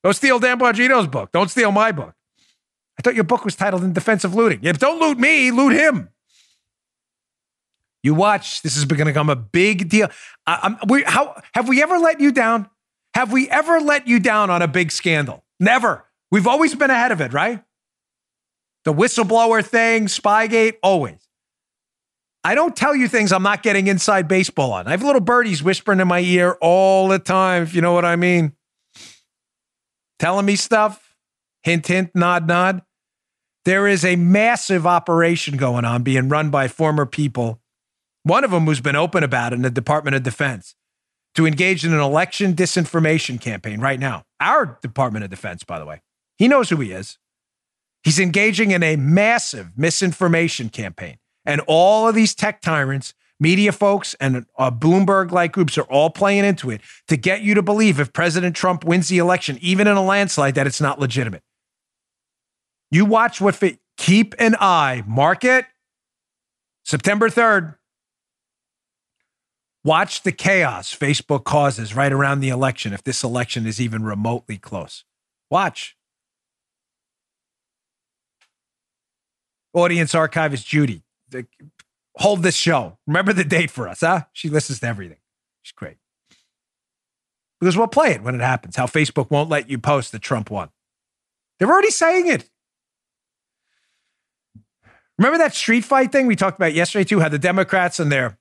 Don't steal Dan Bongino's book. Don't steal my book. I thought your book was titled In Defense of Looting. Yeah, don't loot me, loot him. You watch, this is going to become a big deal. I, I'm, we, how, have we ever let you down? Have we ever let you down on a big scandal? Never. We've always been ahead of it, right? The whistleblower thing, Spygate, always. I don't tell you things I'm not getting inside baseball on. I have little birdies whispering in my ear all the time, if you know what I mean. Telling me stuff, hint, hint, nod, nod. There is a massive operation going on being run by former people, one of them who's been open about it in the Department of Defense, to engage in an election disinformation campaign right now. Our Department of Defense, by the way. He knows who he is. He's engaging in a massive misinformation campaign. And all of these tech tyrants, media folks, and uh, Bloomberg-like groups are all playing into it to get you to believe if President Trump wins the election, even in a landslide, that it's not legitimate. You watch what fit. Keep an eye. Mark it. September third. Watch the chaos Facebook causes right around the election if this election is even remotely close. Watch. Audience archivist Judy. Hold this show. Remember the date for us, huh? She listens to everything. She's great. Because we'll play it when it happens, how Facebook won't let you post that Trump won. They're already saying it. Remember that street fight thing we talked about yesterday, too? How the Democrats and their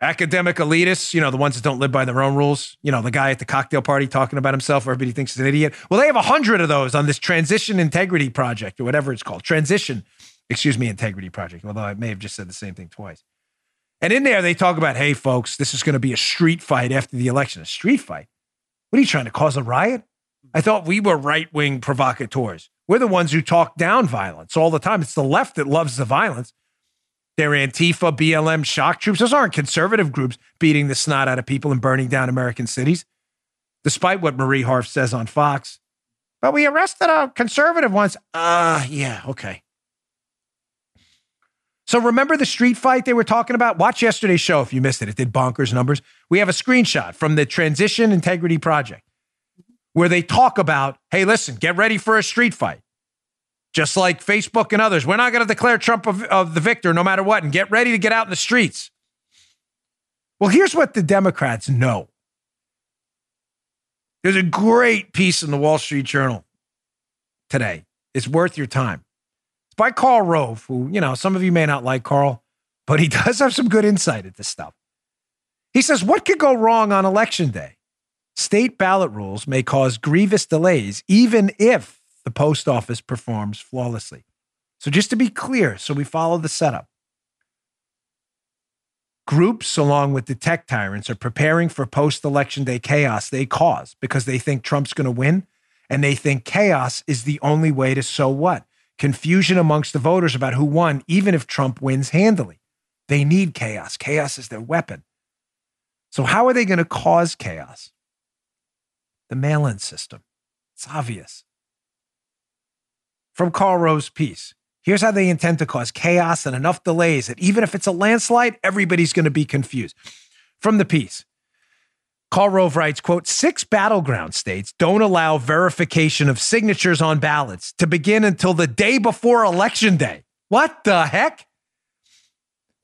academic elitists, you know, the ones that don't live by their own rules, you know, the guy at the cocktail party talking about himself, everybody thinks he's an idiot. Well, they have a hundred of those on this Transition Integrity Project or whatever it's called. Transition, excuse me, Integrity Project, although I may have just said the same thing twice. And in there, they talk about, hey, folks, this is going to be a street fight after the election. A street fight? What are you trying to cause a riot? I thought we were right-wing provocateurs. We're the ones who talk down violence all the time. It's the left that loves the violence. They're Antifa, B L M, shock troops. Those aren't conservative groups beating the snot out of people and burning down American cities, despite what Marie Harf says on Fox. But we arrested a conservative once. Ah, uh, yeah, okay. So remember the street fight they were talking about? Watch yesterday's show if you missed it. It did bonkers numbers. We have a screenshot from the Transition Integrity Project, where they talk about, hey, listen, get ready for a street fight. Just like Facebook and others, we're not going to declare Trump of, of the victor no matter what, and get ready to get out in the streets. Well, here's what the Democrats know. There's a great piece in the Wall Street Journal today. It's worth your time. It's by Karl Rove, who, you know, some of you may not like Karl. but he does have some good insight at this stuff. He says, what could go wrong on election day? State ballot rules may cause grievous delays, even if the post office performs flawlessly. So just to be clear, so we follow the setup. Groups, along with the tech tyrants, are preparing for post-election day chaos they cause because they think Trump's going to win, and they think chaos is the only way to so what? Confusion amongst the voters about who won, even if Trump wins handily. They need chaos. Chaos is their weapon. So how are they going to cause chaos? The mail-in system. It's obvious. From Karl Rove's piece, here's how they intend to cause chaos and enough delays that even if it's a landslide, everybody's going to be confused. From the piece, Karl Rove writes, quote, six battleground states don't allow verification of signatures on ballots to begin until the day before election day. What the heck?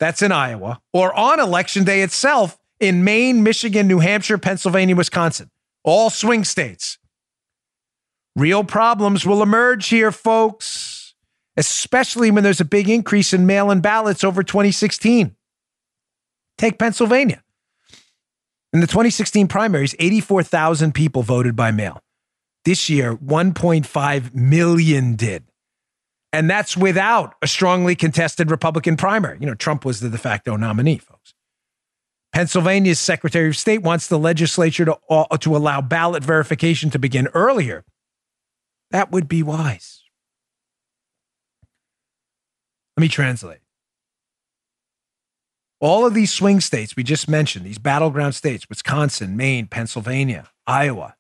That's in Iowa, or on election day itself in Maine, Michigan, New Hampshire, Pennsylvania, Wisconsin. All swing states. Real problems will emerge here, folks, especially when there's a big increase in mail-in ballots over twenty sixteen. Take Pennsylvania. In the twenty sixteen primaries, eighty-four thousand people voted by mail. This year, one point five million did. And that's without a strongly contested Republican primary. You know, Trump was the de facto nominee, folks. Pennsylvania's Secretary of State wants the legislature to, uh, to allow ballot verification to begin earlier. That would be wise. Let me translate. All of these swing states we just mentioned, these battleground states, Wisconsin, Maine, Pennsylvania, Iowa,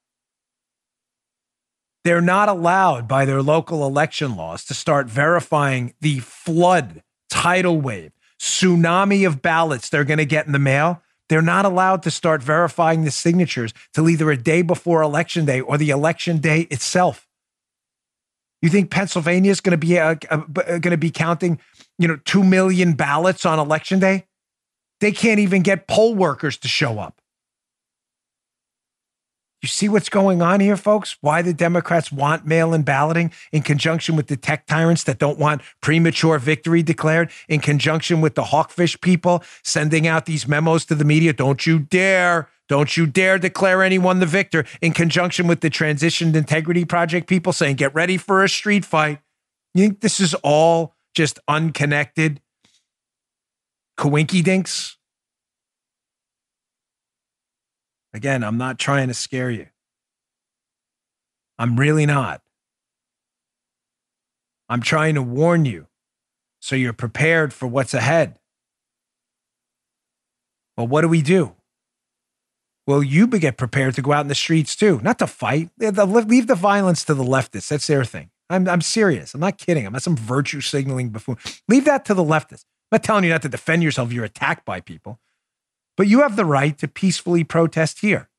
they're not allowed by their local election laws to start verifying the flood, tidal wave, tsunami of ballots they're going to get in the mail. They're not allowed to start verifying the signatures till either a day before election day or the election day itself. You think Pennsylvania is going to be uh, uh, going to be counting, you know, two million ballots on election day? They can't even get poll workers to show up. You see what's going on here, folks? Why the Democrats want mail-in balloting in conjunction with the tech tyrants that don't want premature victory declared, in conjunction with the hawkfish people sending out these memos to the media, don't you dare, don't you dare declare anyone the victor, in conjunction with the Transition Integrity Project people saying, get ready for a street fight. You think this is all just unconnected coinkydinks? Again, I'm not trying to scare you. I'm really not. I'm trying to warn you so you're prepared for what's ahead. But what do we do? Well, you get prepared to go out in the streets too, not to fight. Leave the violence to the leftists. That's their thing. I'm, I'm serious. I'm not kidding. I'm not some virtue signaling buffoon. Leave that to the leftists. I'm not telling you not to defend yourself if you're attacked by people. But you have the right to peacefully protest here.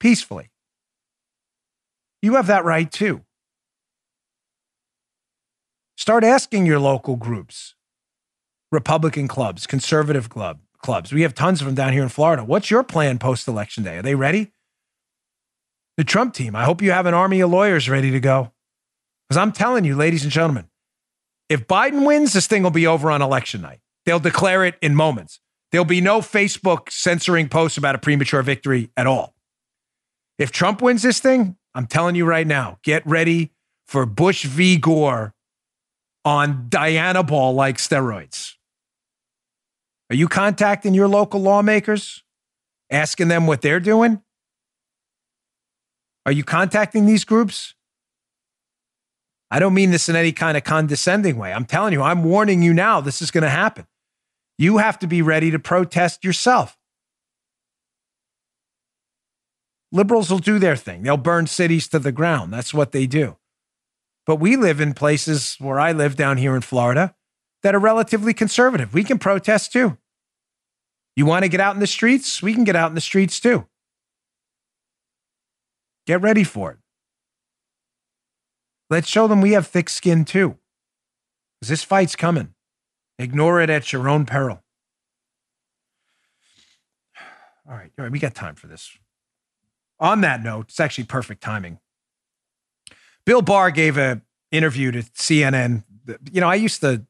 Peacefully. You have that right too. Start asking your local groups, Republican clubs, conservative club, clubs. We have tons of them down here in Florida. What's your plan post-election day? Are they ready? The Trump team, I hope you have an army of lawyers ready to go. Because I'm telling you, ladies and gentlemen, if Biden wins, this thing will be over on election night. They'll declare it in moments. There'll be no Facebook censoring posts about a premature victory at all. If Trump wins this thing, I'm telling you right now, get ready for Bush v. Gore on Diana Ball-like steroids. Are you contacting your local lawmakers, asking them what they're doing? Are you contacting these groups? I don't mean this in any kind of condescending way. I'm telling you, I'm warning you now, this is going to happen. You have to be ready to protest yourself. Liberals will do their thing. They'll burn cities to the ground. That's what they do. But we live in places where I live down here in Florida that are relatively conservative. We can protest too. You want to get out in the streets? We can get out in the streets too. Get ready for it. Let's show them we have thick skin too. Because this fight's coming. Ignore it at your own peril. All right, all right, we got time for this. On that note, it's actually perfect timing. Bill Barr gave an interview to C N N. You know, I used to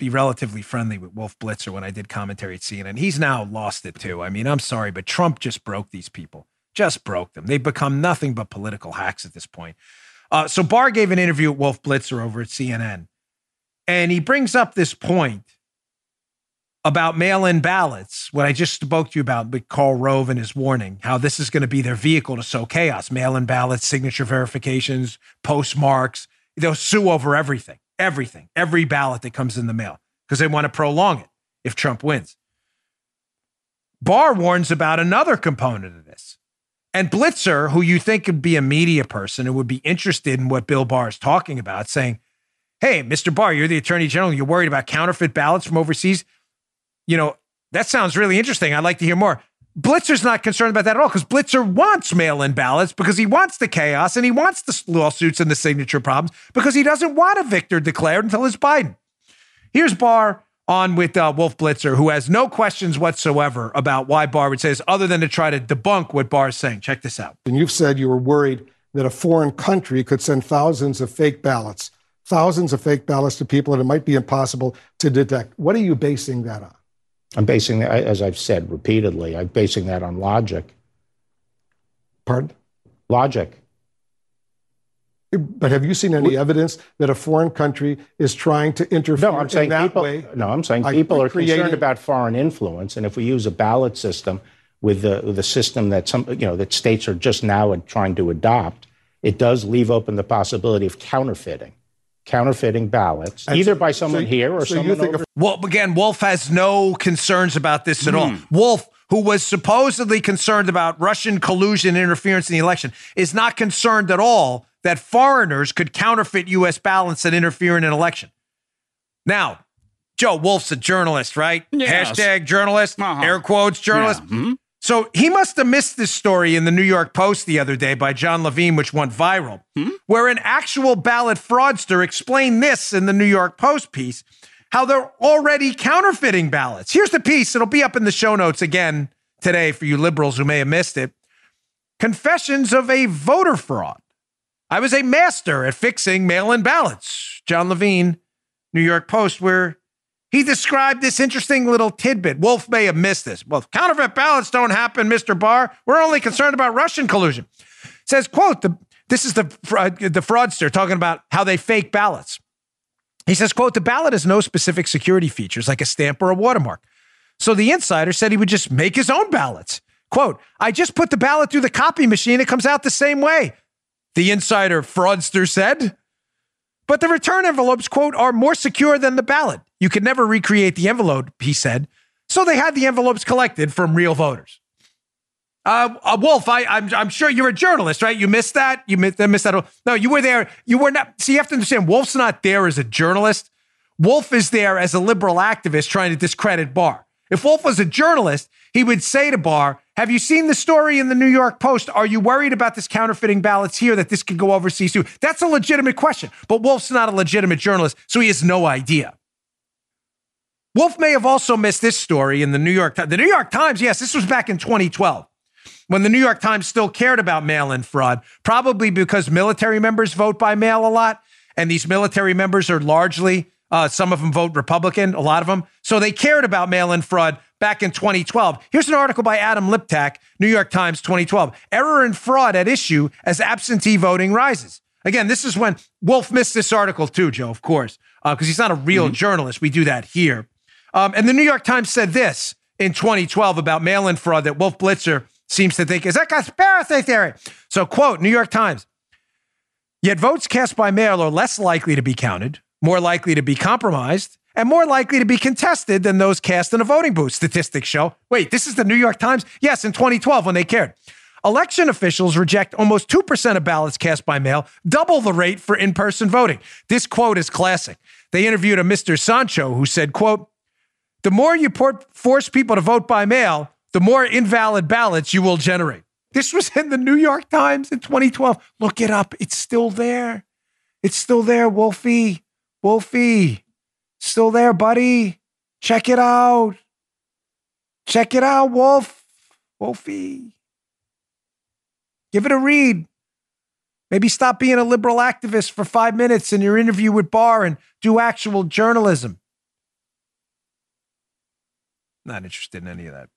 be relatively friendly with Wolf Blitzer when I did commentary at C N N. He's now lost it too. I mean, I'm sorry, but Trump just broke these people, just broke them. They've become nothing but political hacks at this point. Uh, so Barr gave an interview at Wolf Blitzer over at C N N, and he brings up this point about mail-in ballots, what I just spoke to you about with Karl Rove and his warning, how this is going to be their vehicle to sow chaos, mail-in ballots, signature verifications, postmarks. They'll sue over everything, everything, every ballot that comes in the mail because they want to prolong it if Trump wins. Barr warns about another component of this. And Blitzer, who you think would be a media person and would be interested in what Bill Barr is talking about, saying, hey, Mister Barr, you're the attorney general. You're worried about counterfeit ballots from overseas. You know, that sounds really interesting. I'd like to hear more. Blitzer's not concerned about that at all because Blitzer wants mail-in ballots because he wants the chaos and he wants the lawsuits and the signature problems because he doesn't want a victor declared until it's Biden. Here's Barr on with uh, Wolf Blitzer, who has no questions whatsoever about why Barr would say this other than to try to debunk what Barr is saying. Check this out. And you've said you were worried that a foreign country could send thousands of fake ballots, thousands of fake ballots to people that it might be impossible to detect. What are you basing that on? I'm basing that, as I've said repeatedly, I'm basing that on logic. Pardon? Logic. But have you seen any we, evidence that a foreign country is trying to interfere no, I'm saying in that people, way? No, I'm saying people I, I are created, concerned about foreign influence, and if we use a ballot system with the, with the system that some, you know, that states are just now trying to adopt, it does leave open the possibility of counterfeiting. Counterfeiting ballots, either by someone so, here or so someone over. Well, again, Wolf has no concerns about this at mm. all. Wolf, who was supposedly concerned about Russian collusion interference in the election, is not concerned at all that foreigners could counterfeit U S ballots and interfere in an election. Now, Joe, Wolf's a journalist, right? Yes. Hashtag journalist, uh-huh. air quotes journalist. Yeah. Mm-hmm. So he must have missed this story in the New York Post the other day by John Levine, which went viral, hmm? where an actual ballot fraudster explained this in the New York Post piece, how they're already counterfeiting ballots. Here's the piece. It'll be up in the show notes again today for you liberals who may have missed it. Confessions of a voter fraud. I was a master at fixing mail-in ballots. John Levine, New York Post, where he described this interesting little tidbit. Wolf may have missed this. Well, if counterfeit ballots don't happen, Mister Barr, we're only concerned about Russian collusion. Says, quote, the, this is the, uh, the fraudster talking about how they fake ballots. He says, quote, the ballot has no specific security features like a stamp or a watermark. So the insider said he would just make his own ballots. Quote, I just put the ballot through the copy machine. It comes out the same way, the insider fraudster said. But the return envelopes, quote, are more secure than the ballot. You could never recreate the envelope, he said. So they had the envelopes collected from real voters. Uh, uh, Wolf, I, I'm, I'm sure you're a journalist, right? You missed that? You missed, missed that? No, you were there. You were not. See, you have to understand, Wolf's not there as a journalist. Wolf is there as a liberal activist trying to discredit Barr. If Wolf was a journalist, he would say to Barr, have you seen the story in the New York Post? Are you worried about this counterfeiting ballots here that this could go overseas too? That's a legitimate question, but Wolf's not a legitimate journalist, so he has no idea. Wolf may have also missed this story in the New York Times. The New York Times, yes, this was back in twenty twelve, when the New York Times still cared about mail-in fraud, probably because military members vote by mail a lot, and these military members are largely, uh, some of them vote Republican, a lot of them, so they cared about mail-in fraud back in twenty twelve. Here's an article by Adam Liptak, New York Times, twenty twelve. Error and fraud at issue as absentee voting rises. Again, this is when Wolf missed this article too, Joe, of course, because uh, he's not a real mm-hmm. journalist. We do that here. Um, and the New York Times said this in twenty twelve about mail-in fraud that Wolf Blitzer seems to think is a conspiracy theory. So, quote, New York Times, yet votes cast by mail are less likely to be counted, more likely to be compromised, and more likely to be contested than those cast in a voting booth, statistics show. Wait, this is the New York Times? Yes, in twenty twelve when they cared. Election officials reject almost two percent of ballots cast by mail, double the rate for in-person voting. This quote is classic. They interviewed a Mister Sancho who said, quote, the more you port- force people to vote by mail, the more invalid ballots you will generate. This was in the New York Times in twenty twelve. Look it up. It's still there. It's still there, Wolfie. Wolfie. Still there, buddy. Check it out. Check it out, Wolf. Wolfie. Give it a read. Maybe stop being a liberal activist for five minutes in your interview with Barr and do actual journalism. Not interested in any of that.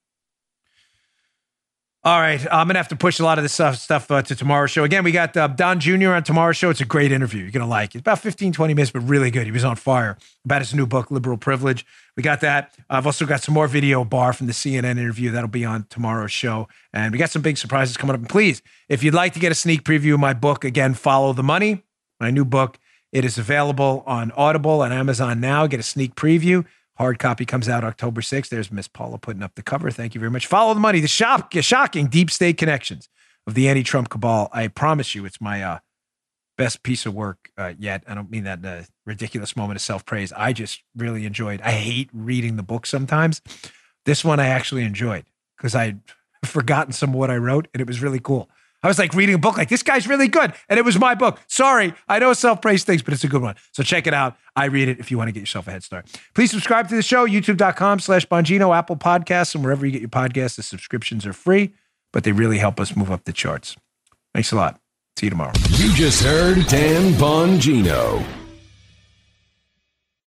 All right. I'm going to have to push a lot of this stuff, stuff uh, to tomorrow's show. Again, we got uh, Don Junior on tomorrow's show. It's a great interview. You're going to like it. It's about fifteen, twenty minutes, but really good. He was on fire about his new book, Liberal Privilege. We got that. I've also got some more video Barr from the C N N interview. That'll be on tomorrow's show. And we got some big surprises coming up. And please, if you'd like to get a sneak preview of my book, again, Follow the Money, my new book, it is available on Audible and Amazon now. Get a sneak preview. Hard copy comes out October sixth. There's Miss Paula putting up the cover. Thank you very much. Follow the Money, the shock, shocking deep state connections of the anti-Trump cabal. I promise you it's my uh, best piece of work uh, yet. I don't mean that in a ridiculous moment of self-praise. I just really enjoyed. I hate reading the book sometimes. This one I actually enjoyed because I'd forgotten some of what I wrote and it was really cool. I was like reading a book like, this guy's really good. And it was my book. Sorry, I know self-praise things, but it's a good one. So check it out. I read it if you want to get yourself a head start. Please subscribe to the show, youtube.com slash Bongino, Apple Podcasts, and wherever you get your podcasts, the subscriptions are free, but they really help us move up the charts. Thanks a lot. See you tomorrow. You just heard Dan Bongino.